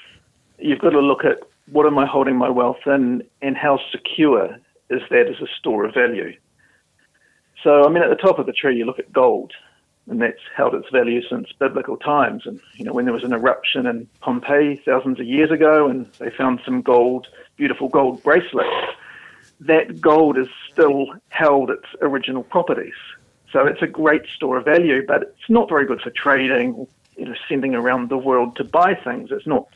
you've got to look at what am I holding my wealth in, and how secure is that as a store of value? So, I mean, at the top of the tree, you look at gold, and that's held its value since biblical times. And, you know, when there was an eruption in Pompeii thousands of years ago, and they found some gold, beautiful gold bracelets, that gold is still held its original properties. So it's a great store of value, but it's not very good for trading or, you know, sending around the world to buy things. It's not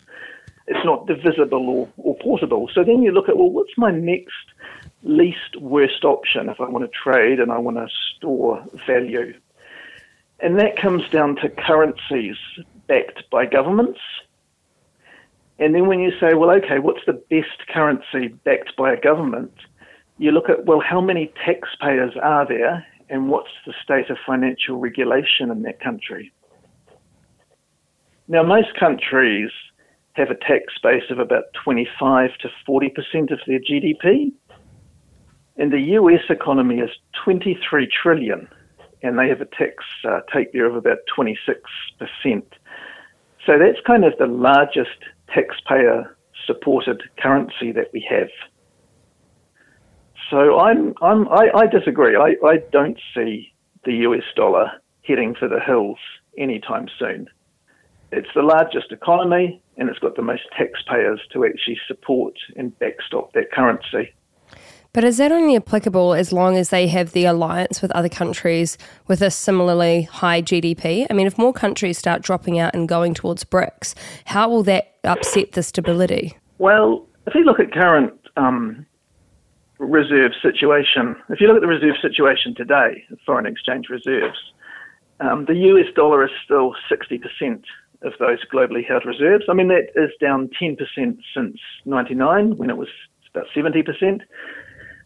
divisible or portable. So then you look at, well, what's my next least worst option if I want to trade and I want to store value? And that comes down to currencies backed by governments. And then when you say, well, okay, what's the best currency backed by a government? You look at, well, how many taxpayers are there and what's the state of financial regulation in that country? Now, most countries have a tax base of about 25 to 40% of their GDP. And the US economy is 23 trillion, and they have a tax take there of about 26%. So that's kind of the largest taxpayer-supported currency that we have. So I disagree. I don't see the US dollar heading for the hills anytime soon. It's the largest economy, and it's got the most taxpayers to actually support and backstop that currency. But is that only applicable as long as they have the alliance with other countries with a similarly high GDP? I mean, if more countries start dropping out and going towards BRICS, how will that upset the stability? Well, if you look at current reserve situation, if you look at the reserve situation today, foreign exchange reserves, the US dollar is still 60% of those globally held reserves. I mean, that is down 10% since 99, when it was about 70%.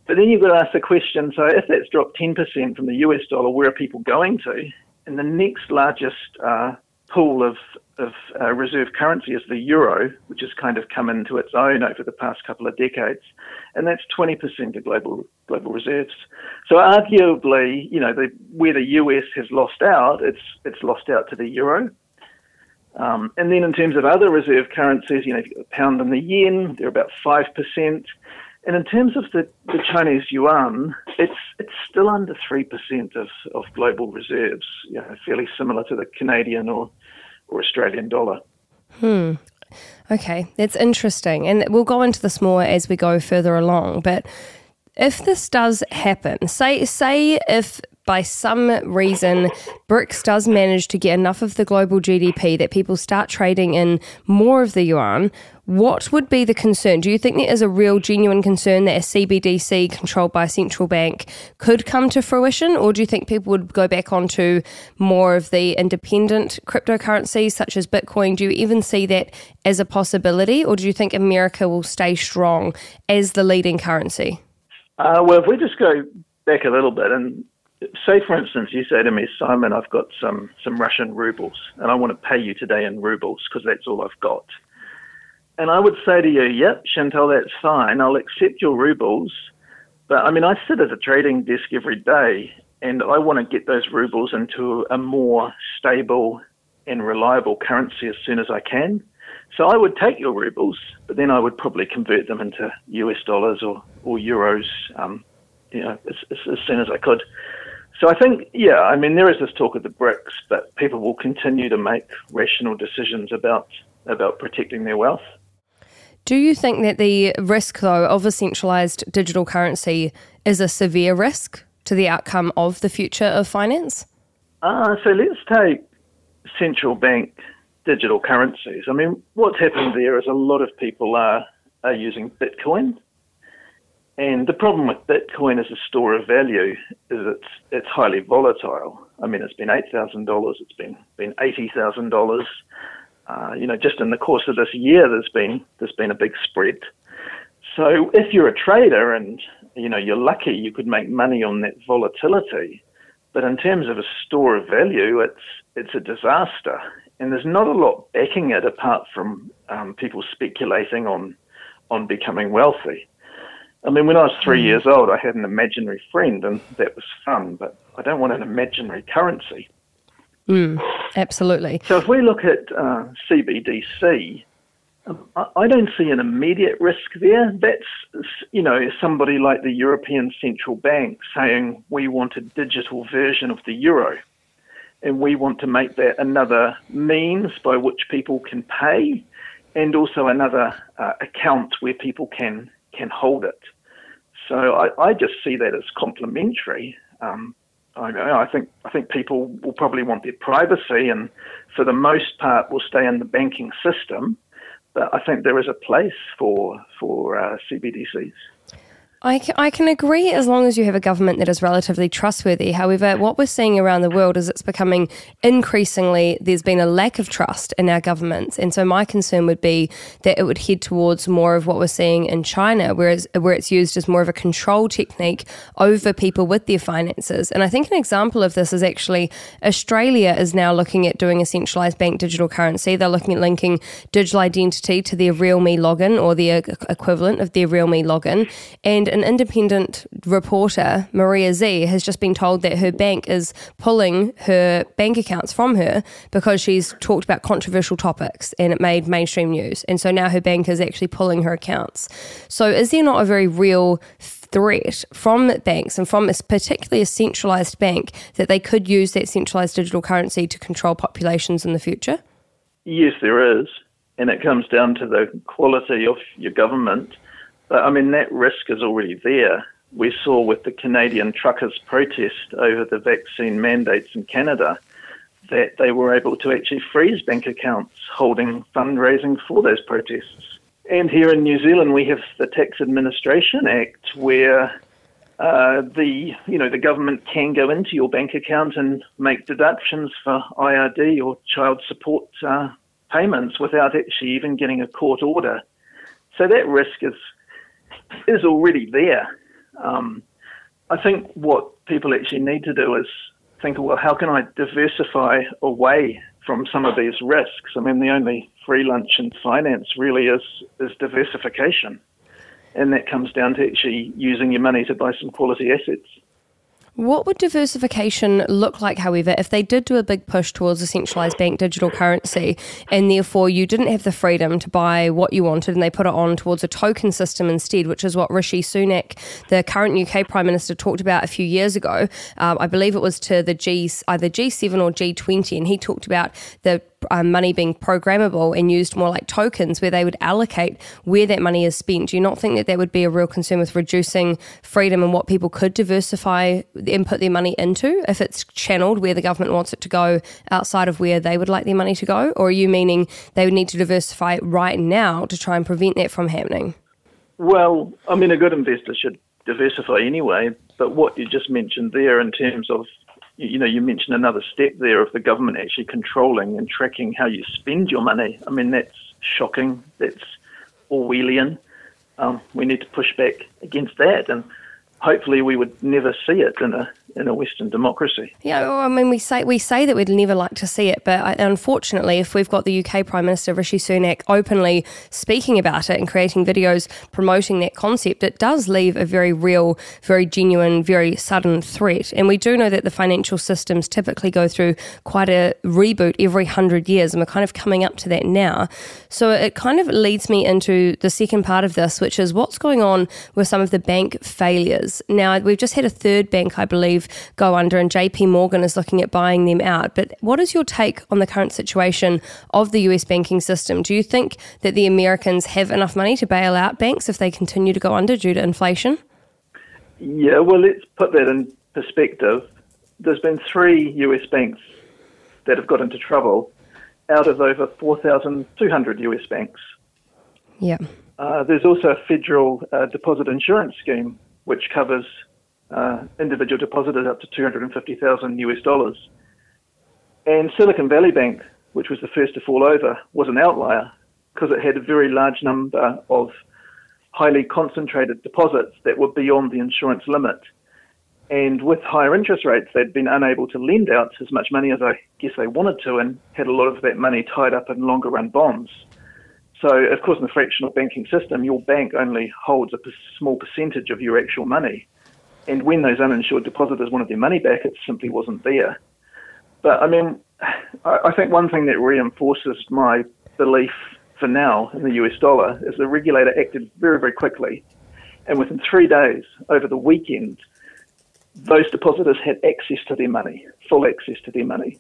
But then you've got to ask the question, so if that's dropped 10% from the US dollar, where are people going to? And the next largest pool of reserve currency is the euro, which has kind of come into its own over the past couple of decades. And that's 20% of global reserves. So arguably, you know, where the US has lost out, it's lost out to the euro. And then in terms of other reserve currencies, you know, you've got the pound and the yen, they're about 5%. And in terms of the Chinese yuan, it's still under 3% of global reserves, you know, fairly similar to the Canadian or Australian dollar. Hmm. Okay, that's interesting. And we'll go into this more as we go further along. But if this does happen, say if by some reason BRICS does manage to get enough of the global GDP that people start trading in more of the yuan, What would be the concern? Do you think there is a real, genuine concern that a CBDC controlled by a central bank could come to fruition? Or do you think people would go back onto more of the independent cryptocurrencies such as Bitcoin? Do you even see that as a possibility? Or do you think America will stay strong as the leading currency? Well, if we just go back a little bit and say, for instance, you say to me, Simon, I've got some Russian rubles and I want to pay you today in rubles because that's all I've got. And I would say to you, yep, Chantelle, that's fine. I'll accept your rubles. But, I mean, I sit at a trading desk every day and I want to get those rubles into a more stable and reliable currency as soon as I can. So I would take your rubles, but then I would probably convert them into US dollars or euros, as soon as I could. So I think, yeah, I mean, there is this talk of the BRICS, but people will continue to make rational decisions about protecting their wealth. Do you think that the risk, though, of a centralised digital currency is a severe risk to the outcome of the future of finance? So let's take central bank digital currencies. I mean, what's happened there is a lot of people are using Bitcoin. And the problem with Bitcoin as a store of value is it's highly volatile. I mean, it's been $8,000, it's been $80,000. Just in the course of this year, there's been a big spread. So if you're a trader and, you're lucky, you could make money on that volatility. But in terms of a store of value, it's a disaster. And there's not a lot backing it apart from people speculating on becoming wealthy. I mean, when I was 3 years old, I had an imaginary friend and that was fun, but I don't want an imaginary currency. Mm, absolutely. So if we look at CBDC, I don't see an immediate risk there. That's, somebody like the European Central Bank saying we want a digital version of the euro and we want to make that another means by which people can pay and also another account where people can hold it. So I just see that as complementary. I think people will probably want their privacy and for the most part will stay in the banking system, but I think there is a place for CBDCs. I can agree as long as you have a government that is relatively trustworthy. However, what we're seeing around the world is it's becoming increasingly, there's been a lack of trust in our governments. And so my concern would be that it would head towards more of what we're seeing in China, where it's used as more of a control technique over people with their finances. And I think an example of this is actually Australia is now looking at doing a centralised bank digital currency. They're looking at linking digital identity to their RealMe login or the equivalent of their RealMe login. And an independent reporter, Maria Z, has just been told that her bank is pulling her bank accounts from her because she's talked about controversial topics and it made mainstream news. And so now her bank is actually pulling her accounts. So is there not a very real threat from banks and from particularly a centralised bank that they could use that centralised digital currency to control populations in the future? Yes, there is. And it comes down to the quality of your government. But, I mean, that risk is already there. We saw with the Canadian truckers' protest over the vaccine mandates in Canada that they were able to actually freeze bank accounts holding fundraising for those protests. And here in New Zealand, we have the Tax Administration Act where the government can go into your bank account and make deductions for IRD or child support payments without actually even getting a court order. So that risk is already there. I think what people actually need to do is think, well, how can I diversify away from some of these risks? I mean, the only free lunch in finance really is diversification. And that comes down to actually using your money to buy some quality assets. What would diversification look like, however, if they did do a big push towards a centralised bank digital currency and therefore you didn't have the freedom to buy what you wanted and they put it on towards a token system instead, which is what Rishi Sunak, the current UK Prime Minister, talked about a few years ago. I believe it was to the either G7 or G20, and he talked about the money being programmable and used more like tokens where they would allocate where that money is spent? Do you not think that that would be a real concern with reducing freedom and what people could diversify and put their money into if it's channeled where the government wants it to go outside of where they would like their money to go? Or are you meaning they would need to diversify right now to try and prevent that from happening? Well, I mean, a good investor should diversify anyway, but what you just mentioned there in terms of, you know, you mentioned another step there of the government actually controlling and tracking how you spend your money. I mean, that's shocking. That's Orwellian. We need to push back against that, and hopefully we would never see it in a Western democracy. Yeah, well, I mean, we say that we'd never like to see it, but unfortunately, if we've got the UK Prime Minister Rishi Sunak openly speaking about it and creating videos promoting that concept, it does leave a very real, very genuine, very sudden threat. And we do know that the financial systems typically go through quite a reboot every 100 years, and we're kind of coming up to that now. So it kind of leads me into the second part of this, which is what's going on with some of the bank failures. Now, we've just had a third bank, I believe, go under, and JP Morgan is looking at buying them out. But what is your take on the current situation of the US banking system? Do you think that the Americans have enough money to bail out banks if they continue to go under due to inflation? Yeah, well, let's put that in perspective. There's been 3 US banks that have got into trouble out of over 4,200 US banks. Yeah. There's also a federal deposit insurance scheme which covers individual depositors up to $250,000. And Silicon Valley Bank, which was the first to fall over, was an outlier because it had a very large number of highly concentrated deposits that were beyond the insurance limit. And with higher interest rates, they'd been unable to lend out as much money as I guess they wanted to, and had a lot of that money tied up in longer run bonds. So, of course, in the fractional banking system, your bank only holds a small percentage of your actual money. And when those uninsured depositors wanted their money back, it simply wasn't there. But, I mean, I think one thing that reinforces my belief for now in the US dollar is the regulator acted very, very quickly. And within 3 days, over the weekend, those depositors had access to their money, full access to their money.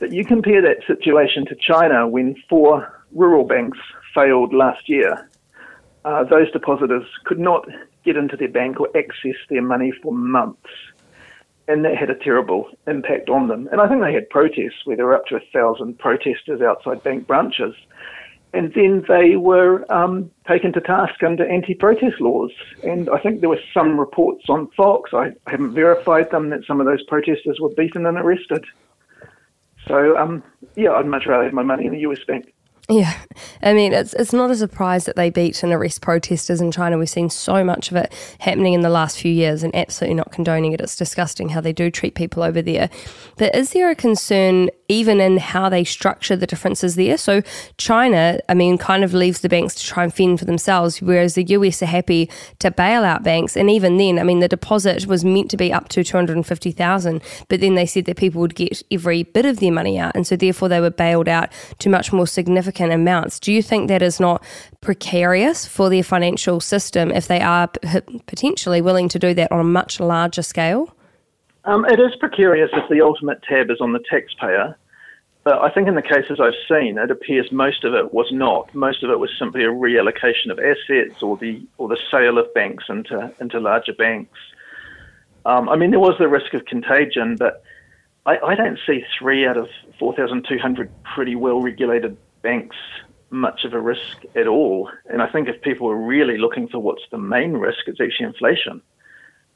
But you compare that situation to China when 4 rural banks failed last year. Those depositors could not get into their bank or access their money for months, and that had a terrible impact on them. And I think they had protests where there were up to 1,000 protesters outside bank branches, and then they were taken to task under anti-protest laws. And I think there were some reports on Fox, I haven't verified them, that some of those protesters were beaten and arrested. So, yeah, I'd much rather have my money in the US bank. Yeah, I mean, it's not a surprise that they beat and arrest protesters in China. We've seen so much of it happening in the last few years, and absolutely not condoning it. It's disgusting how they do treat people over there. But is there a concern even in how they structure the differences there? So China, I mean, kind of leaves the banks to try and fend for themselves, whereas the US are happy to bail out banks. And even then, I mean, the deposit was meant to be up to $250,000, but then they said that people would get every bit of their money out, and so therefore they were bailed out to much more significant amounts. Do you think that is not precarious for their financial system if they are potentially willing to do that on a much larger scale? It is precarious if the ultimate tab is on the taxpayer, but I think in the cases I've seen, it appears most of it was not. Most of it was simply a reallocation of assets or the sale of banks into larger banks. I mean, there was the risk of contagion, but I don't see 3 out of 4,200 pretty well-regulated banks much of a risk at all. And I think if people are really looking for what's the main risk, it's actually inflation.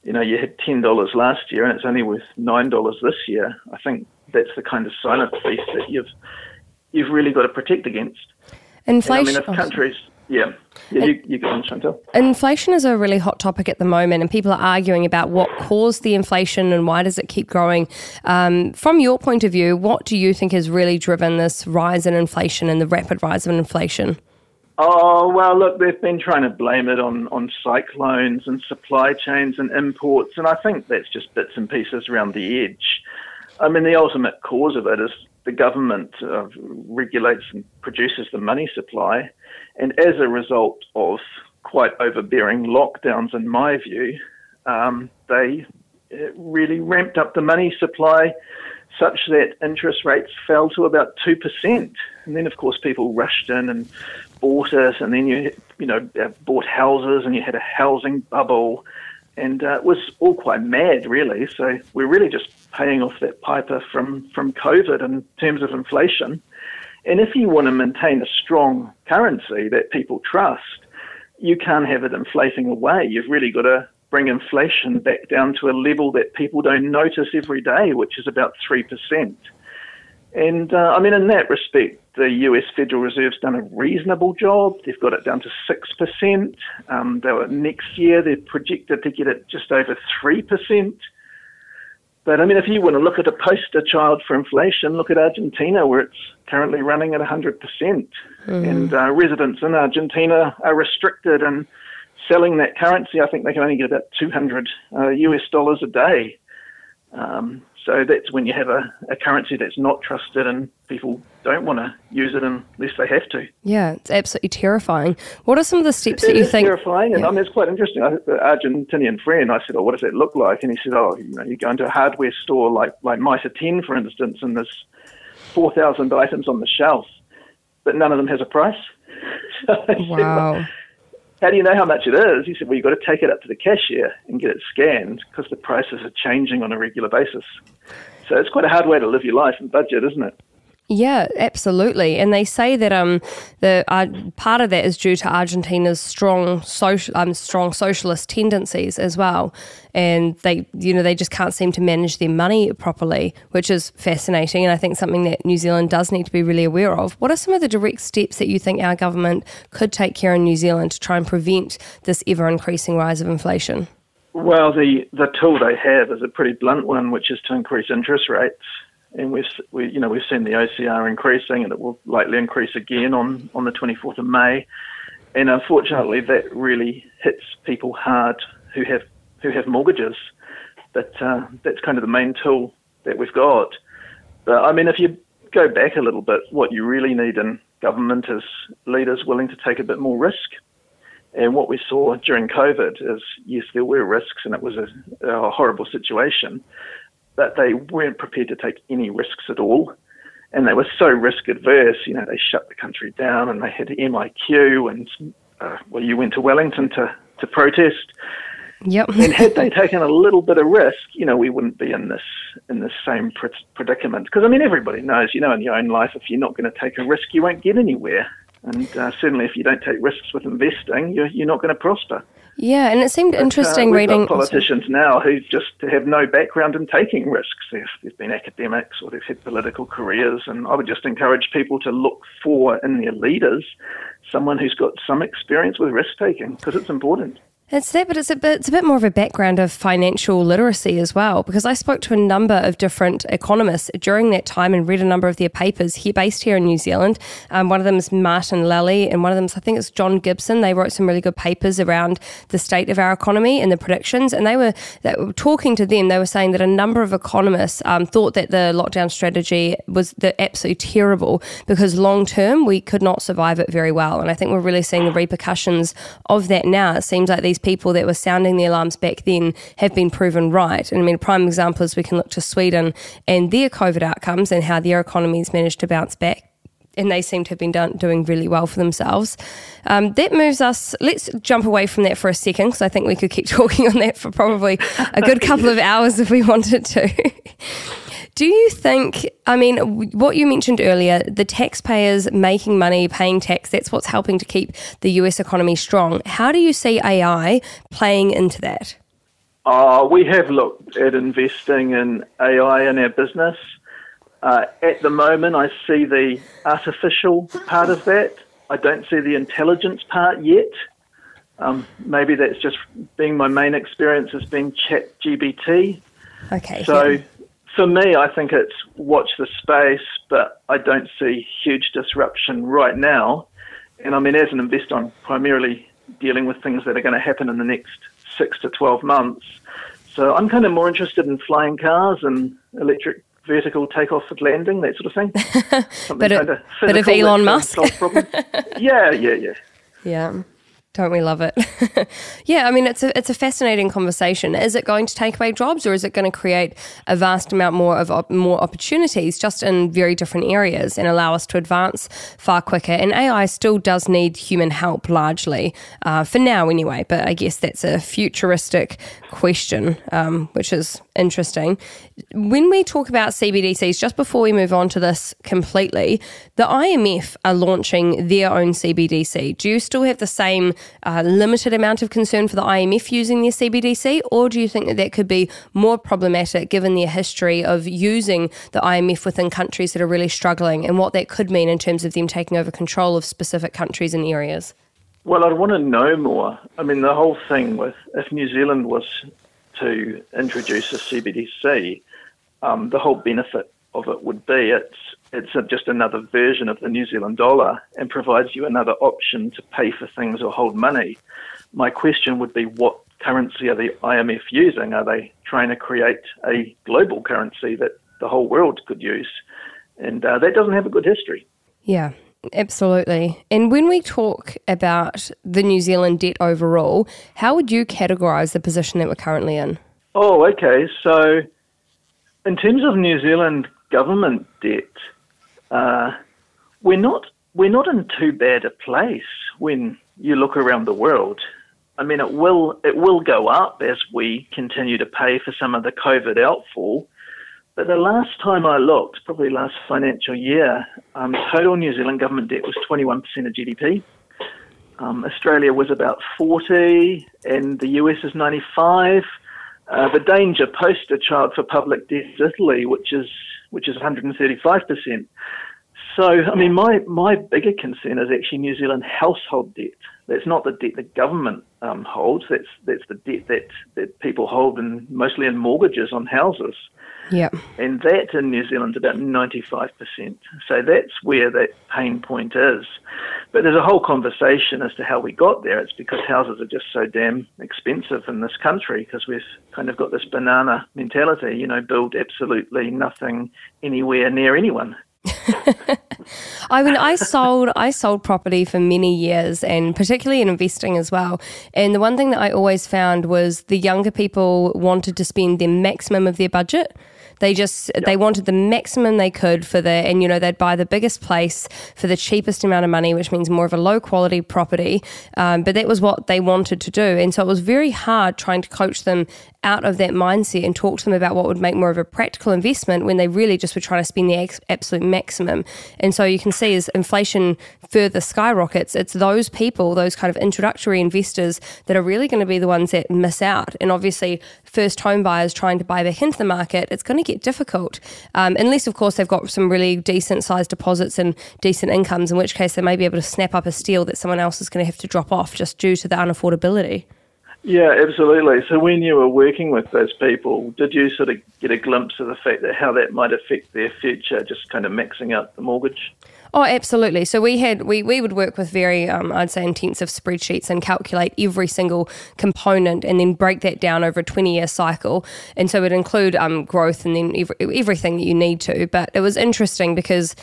You know, you had $10 last year and it's only worth $9 this year. I think that's the kind of silent piece that you've really got to protect against. Inflation. And I mean, if countries... Yeah. You go on, Chantelle. Inflation is a really hot topic at the moment, and people are arguing about what caused the inflation and why does it keep growing. From your point of view, what do you think has really driven this rise in inflation and the rapid rise of inflation? Oh, well, look, they've been trying to blame it on cyclones and supply chains and imports, and I think that's just bits and pieces around the edge. I mean, the ultimate cause of it is the government regulates and produces the money supply, and as a result of quite overbearing lockdowns, in my view, they really ramped up the money supply such that interest rates fell to about 2%. And then, of course, people rushed in and bought it, and then you bought houses, and you had a housing bubble, and it was all quite mad, really. So we're really just paying off that piper from COVID in terms of inflation. And if you want to maintain a strong currency that people trust, you can't have it inflating away. You've really got to bring inflation back down to a level that people don't notice every day, which is about 3%. And, in that respect, the US Federal Reserve's done a reasonable job. They've got it down to 6%. Next year, they're projected to get it just over 3%. But, if you want to look at a poster child for inflation, look at Argentina, where it's currently running at 100%. And residents in Argentina are restricted in selling that currency. I think they can only get about $200 a day. So that's when you have a currency that's not trusted and people don't want to use it unless they have to. Yeah, it's absolutely terrifying. What are some of the steps that you think... It's terrifying, and it's quite interesting. An Argentinian friend, I said, what does that look like? And he said, you go into a hardware store like Mitre 10, for instance, and there's 4,000 items on the shelf, but none of them has a price. Wow. How do you know how much it is? He said, you've got to take it up to the cashier and get it scanned because the prices are changing on a regular basis. So it's quite a hard way to live your life and budget, isn't it? Yeah, absolutely. And they say that part of that is due to Argentina's strong socialist tendencies as well. And they just can't seem to manage their money properly, which is fascinating. And I think something that New Zealand does need to be really aware of. What are some of the direct steps that you think our government could take here in New Zealand to try and prevent this ever-increasing rise of inflation? Well, the tool they have is a pretty blunt one, which is to increase interest rates. And we've seen the OCR increasing, and it will likely increase again on the 24th of May. And unfortunately, that really hits people hard who have mortgages. But that's kind of the main tool that we've got. But if you go back a little bit, what you really need in government is leaders willing to take a bit more risk. And what we saw during COVID is, yes, there were risks, and it was a horrible situation. But they weren't prepared to take any risks at all. And they were so risk adverse, they shut the country down and they had MIQ and, you went to Wellington to protest. Yep. And had they taken a little bit of risk, we wouldn't be in this same predicament. Because, everybody knows, in your own life, if you're not going to take a risk, you won't get anywhere. And certainly if you don't take risks with investing, you're not going to prosper. Yeah, and it seemed interesting reading... politicians now who just have no background in taking risks. They've been academics or they've had political careers, and I would just encourage people to look for, in their leaders, someone who's got some experience with risk-taking, because it's important. It's that, but it's a bit more of a background of financial literacy as well, because I spoke to a number of different economists during that time and read a number of their papers based here in New Zealand. One of them is Martin Lally, and one of them is, I think it's John Gibson. They wrote some really good papers around the state of our economy and the predictions, and they were talking to them. They were saying that a number of economists thought that the lockdown strategy was absolutely terrible because long term we could not survive it very well, and I think we're really seeing the repercussions of that now. It seems like these people that were sounding the alarms back then have been proven right. And a prime example is we can look to Sweden and their COVID outcomes and how their economies managed to bounce back. And they seem to have been doing really well for themselves. That moves us, let's jump away from that for a second, because I think we could keep talking on that for probably a good couple of hours if we wanted to. Do you think, what you mentioned earlier, the taxpayers making money, paying tax, that's what's helping to keep the US economy strong. How do you see AI playing into that? We have looked at investing in AI in our business. At the moment, I see the artificial part of that. I don't see the intelligence part yet. Maybe that's just being my main experience has been ChatGPT. Okay. So... yeah. For me, I think it's watch the space, but I don't see huge disruption right now. And as an investor, I'm primarily dealing with things that are going to happen in the next 6 to 12 months. So I'm kind of more interested in flying cars and electric vertical takeoff and landing, that sort of thing. But kind of Elon Musk. Yeah. Don't we love it? Yeah, I mean, it's a fascinating conversation. Is it going to take away jobs, or is it going to create a vast amount more of more opportunities just in very different areas and allow us to advance far quicker? And AI still does need human help largely, for now anyway, but I guess that's a futuristic question, which is interesting. When we talk about CBDCs, just before we move on to this completely, the IMF are launching their own CBDC. Do you still have the same limited amount of concern for the IMF using their CBDC, or do you think that that could be more problematic given their history of using the IMF within countries that are really struggling, and what that could mean in terms of them taking over control of specific countries and areas? Well, I'd want to know more. I mean, the whole thing with, if New Zealand was to introduce a CBDC, the whole benefit of it would be it's just another version of the New Zealand dollar and provides you another option to pay for things or hold money. My question would be, what currency are the IMF using? Are they trying to create a global currency that the whole world could use? And that doesn't have a good history. Yeah. Absolutely. And when we talk about the New Zealand debt overall, how would you categorise the position that we're currently in? Oh, okay. So in terms of New Zealand government debt, we're not in too bad a place when you look around the world. I mean, it will go up as we continue to pay for some of the COVID outfall. But the last time I looked, probably last financial year, total New Zealand government debt was 21% of GDP. Australia was about 40, and the US is 95. The danger poster child for public debt is Italy, which is 135%. So, I mean, my bigger concern is actually New Zealand household debt. That's not the debt the government holds. That's the debt that people hold, and mostly in mortgages on houses. Yeah, and that in New Zealand's about 95%. So that's where that pain point is. But there's a whole conversation as to how we got there. It's because houses are just so damn expensive in this country, because we've kind of got this banana mentality, you know, build absolutely nothing anywhere near anyone. I mean, I sold property for many years, and particularly in investing as well. And the one thing that I always found was the younger people wanted to spend the maximum of their budget. They just, they wanted the maximum they could for the, and you know, they'd buy the biggest place for the cheapest amount of money, which means more of a low quality property. But that was what they wanted to do. And so it was very hard trying to coach them out of that mindset and talk to them about what would make more of a practical investment when they really just were trying to spend the absolute maximum. And so you can see as inflation further skyrockets, it's those people, those kind of introductory investors that are really going to be the ones that miss out. And obviously first home buyers trying to buy back into the market, it's going to get difficult, unless of course they've got some really decent sized deposits and decent incomes, in which case they may be able to snap up a steal that someone else is going to have to drop off just due to the unaffordability. Yeah, absolutely. So when you were working with those people, did you sort of get a glimpse of the fact that how that might affect their future, just kind of maxing out the mortgage? Oh, absolutely. So we would work with very, I'd say, intensive spreadsheets and calculate every single component and then break that down over a 20-year cycle. And so it would include growth and then everything that you need to. But it was interesting because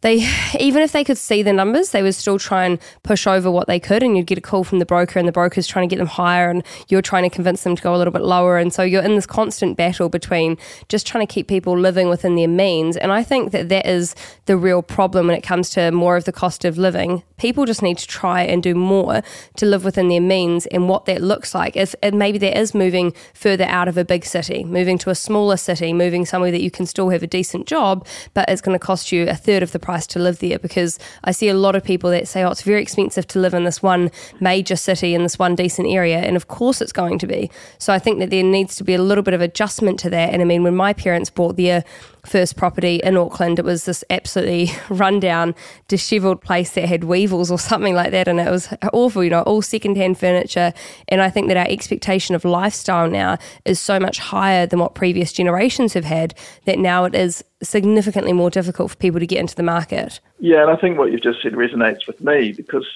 they, even if they could see the numbers, they would still try and push over what they could, and you'd get a call from the broker, and the broker's trying to get them higher, and you're trying to convince them to go a little bit lower. And so you're in this constant battle between just trying to keep people living within their means. And I think that that is the real problem when it comes to more of the cost of living. People just need to try and do more to live within their means, and what that looks like. And maybe that is moving further out of a big city, moving to a smaller city, moving somewhere that you can still have a decent job, but it's going to cost you a third of the price to live there, because I see a lot of people that say, oh, it's very expensive to live in this one major city in this one decent area, and of course it's going to be. So I think that there needs to be a little bit of adjustment to that. And I mean, when my parents bought their first property in Auckland, it was this absolutely rundown, dishevelled place that had weevils or something like that, and it was awful, you know, all secondhand furniture. And I think that our expectation of lifestyle now is so much higher than what previous generations have had, that now it is significantly more difficult for people to get into the market. Yeah, and I think what you've just said resonates with me, because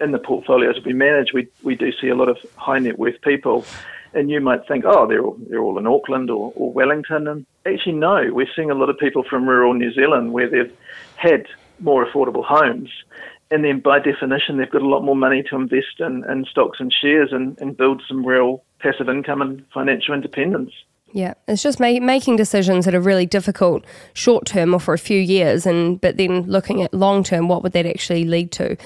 in the portfolios we manage, we do see a lot of high net worth people. And you might think, oh, they're all in Auckland or Wellington. And actually, no, we're seeing a lot of people from rural New Zealand where they've had more affordable homes And then by definition, they've got a lot more money to invest in stocks and shares and build some real passive income and financial independence. Yeah, it's just making decisions that are really difficult short term or for a few years, but then looking at long term, what would that actually lead to?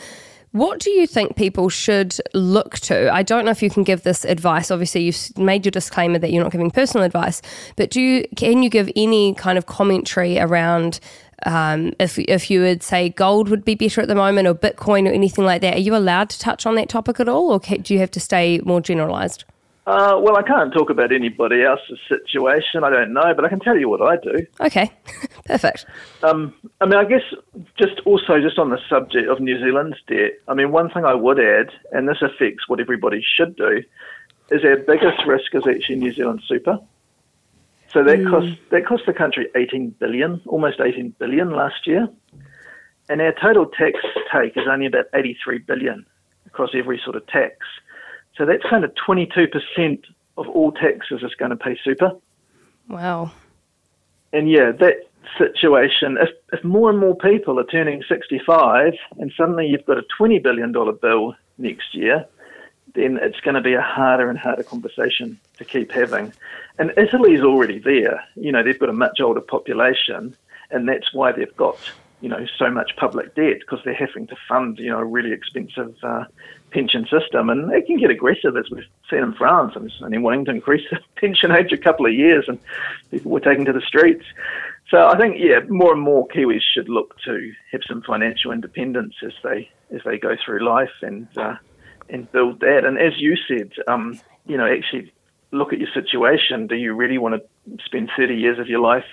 What do you think people should look to? I don't know if you can give this advice. Obviously, you've made your disclaimer that you're not giving personal advice, but can you give any kind of commentary around if you would say gold would be better at the moment or Bitcoin or anything like that? Are you allowed to touch on that topic at all, or do you have to stay more generalised? Well, I can't talk about anybody else's situation. I don't know, but I can tell you what I do. Okay, perfect. I mean, I guess just on the subject of New Zealand's debt, I mean, one thing I would add, and this affects what everybody should do, is our biggest risk is actually New Zealand super. So that cost the country almost $18 billion last year, and our total tax take is only about $83 billion across every sort of tax. So that's kind of 22% of all taxes is going to pay super. Wow. And yeah, that situation, if more and more people are turning 65 and suddenly you've got a $20 billion bill next year, then it's going to be a harder and harder conversation to keep having. And Italy's already there. You know, they've got a much older population, and that's why they've got, you know, so much public debt, because they're having to fund, you know, a really expensive pension system, and they can get aggressive, as we've seen in France. And in Wellington, increase the pension age a couple of years, and people were taken to the streets. So I think, yeah, more and more Kiwis should look to have some financial independence as they go through life and build that. And as you said, you know, actually look at your situation. Do you really want to spend 30 years of your life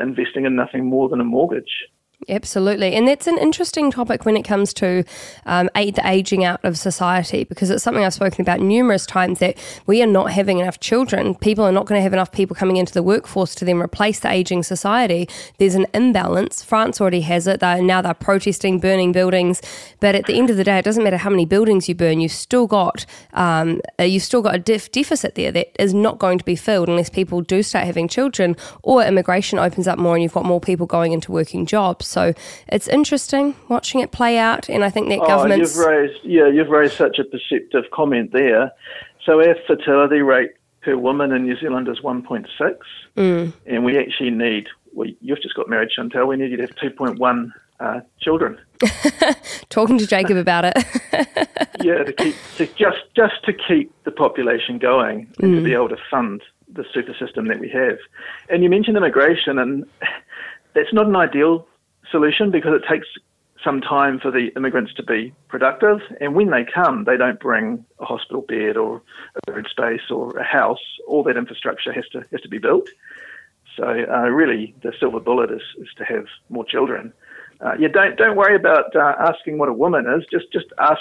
investing in nothing more than a mortgage? Absolutely. And that's an interesting topic when it comes to the ageing out of society, because it's something I've spoken about numerous times, that we are not having enough children. People are not going to have enough people coming into the workforce to then replace the ageing society. There's an imbalance. France already has it. They're protesting, burning buildings. But at the end of the day, it doesn't matter how many buildings you burn. You've still got a deficit there that is not going to be filled unless people do start having children, or immigration opens up more and you've got more people going into working jobs. So it's interesting watching it play out, and I think that governments... You've raised such a perceptive comment there. So our fertility rate per woman in New Zealand is 1.6, and we actually need... Well, you've just got married, Chantelle. We need you to have 2.1 children. Talking to Jacob about it. Yeah, to keep the population going and to be able to fund the super system that we have. And you mentioned immigration, and that's not an ideal solution, because it takes some time for the immigrants to be productive, and when they come, they don't bring a hospital bed or a road space or a house. All that infrastructure has to be built. So really, the silver bullet is to have more children. Don't worry about asking what a woman is. Just ask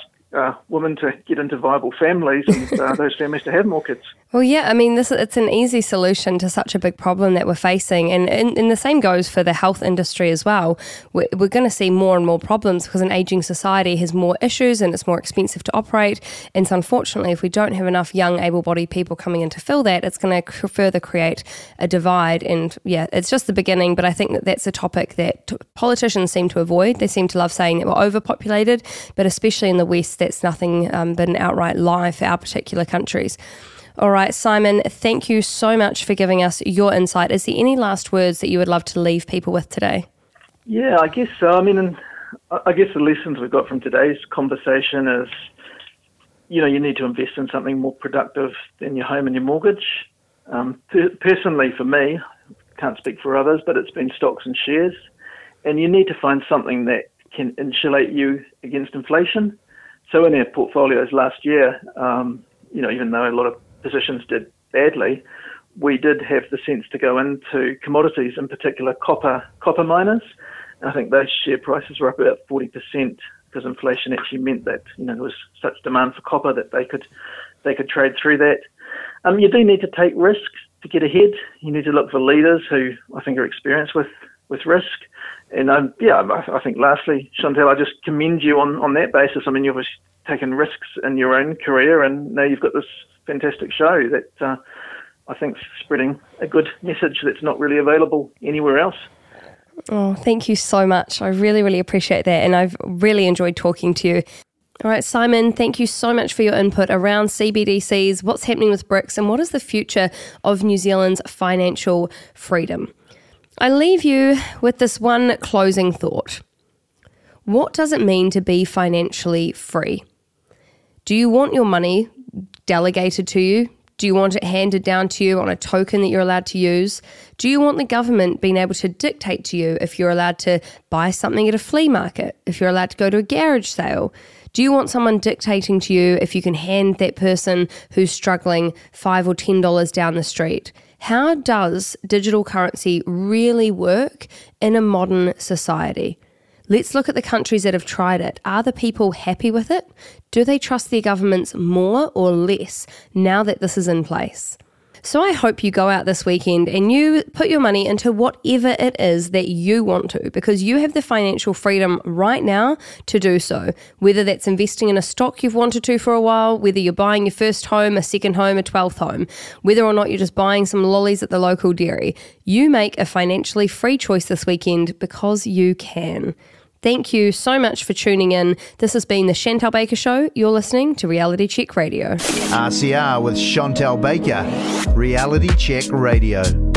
women to get into viable families and those families to have more kids. Well, yeah, I mean, it's an easy solution to such a big problem that we're facing. And the same goes for the health industry as well. We're going to see more and more problems, because an ageing society has more issues and it's more expensive to operate. And so unfortunately, if we don't have enough young, able-bodied people coming in to fill that, it's going to further create a divide. And yeah, it's just the beginning, but I think that's a topic that politicians seem to avoid. They seem to love saying that we're overpopulated, but especially in the West, that's nothing but an outright lie for our particular countries. All right, Simon, thank you so much for giving us your insight. Is there any last words that you would love to leave people with today? Yeah, I guess so. I mean, I guess the lessons we've got from today's conversation is, you know, you need to invest in something more productive than your home and your mortgage. Personally, for me, can't speak for others, but it's been stocks and shares. And you need to find something that can insulate you against inflation. So in our portfolios last year, you know, even though a lot of positions did badly, we did have the sense to go into commodities, in particular copper miners. And I think those share prices were up about 40% because inflation actually meant that, you know, there was such demand for copper that they could trade through that. You do need to take risk to get ahead. You need to look for leaders who I think are experienced with risk. And I think lastly, Chantelle, I just commend you on that basis. I mean, you've taken risks in your own career, and now you've got this fantastic show that I think is spreading a good message that's not really available anywhere else. Oh, thank you so much. I really, really appreciate that. And I've really enjoyed talking to you. All right, Simon, thank you so much for your input around CBDCs, what's happening with BRICS, and what is the future of New Zealand's financial freedom. I leave you with this one closing thought. What does it mean to be financially free? Do you want your money delegated to you? Do you want it handed down to you on a token that you're allowed to use? Do you want the government being able to dictate to you if you're allowed to buy something at a flea market, if you're allowed to go to a garage sale? Do you want someone dictating to you if you can hand that person who's struggling $5 or $10 down the street? How does digital currency really work in a modern society? Let's look at the countries that have tried it. Are the people happy with it? Do they trust their governments more or less now that this is in place? So I hope you go out this weekend and you put your money into whatever it is that you want to, because you have the financial freedom right now to do so. Whether that's investing in a stock you've wanted to for a while, whether you're buying your first home, a second home, a 12th home, whether or not you're just buying some lollies at the local dairy, you make a financially free choice this weekend because you can. Thank you so much for tuning in. This has been The Chantelle Baker Show. You're listening to Reality Check Radio. RCR with Chantelle Baker. Reality Check Radio.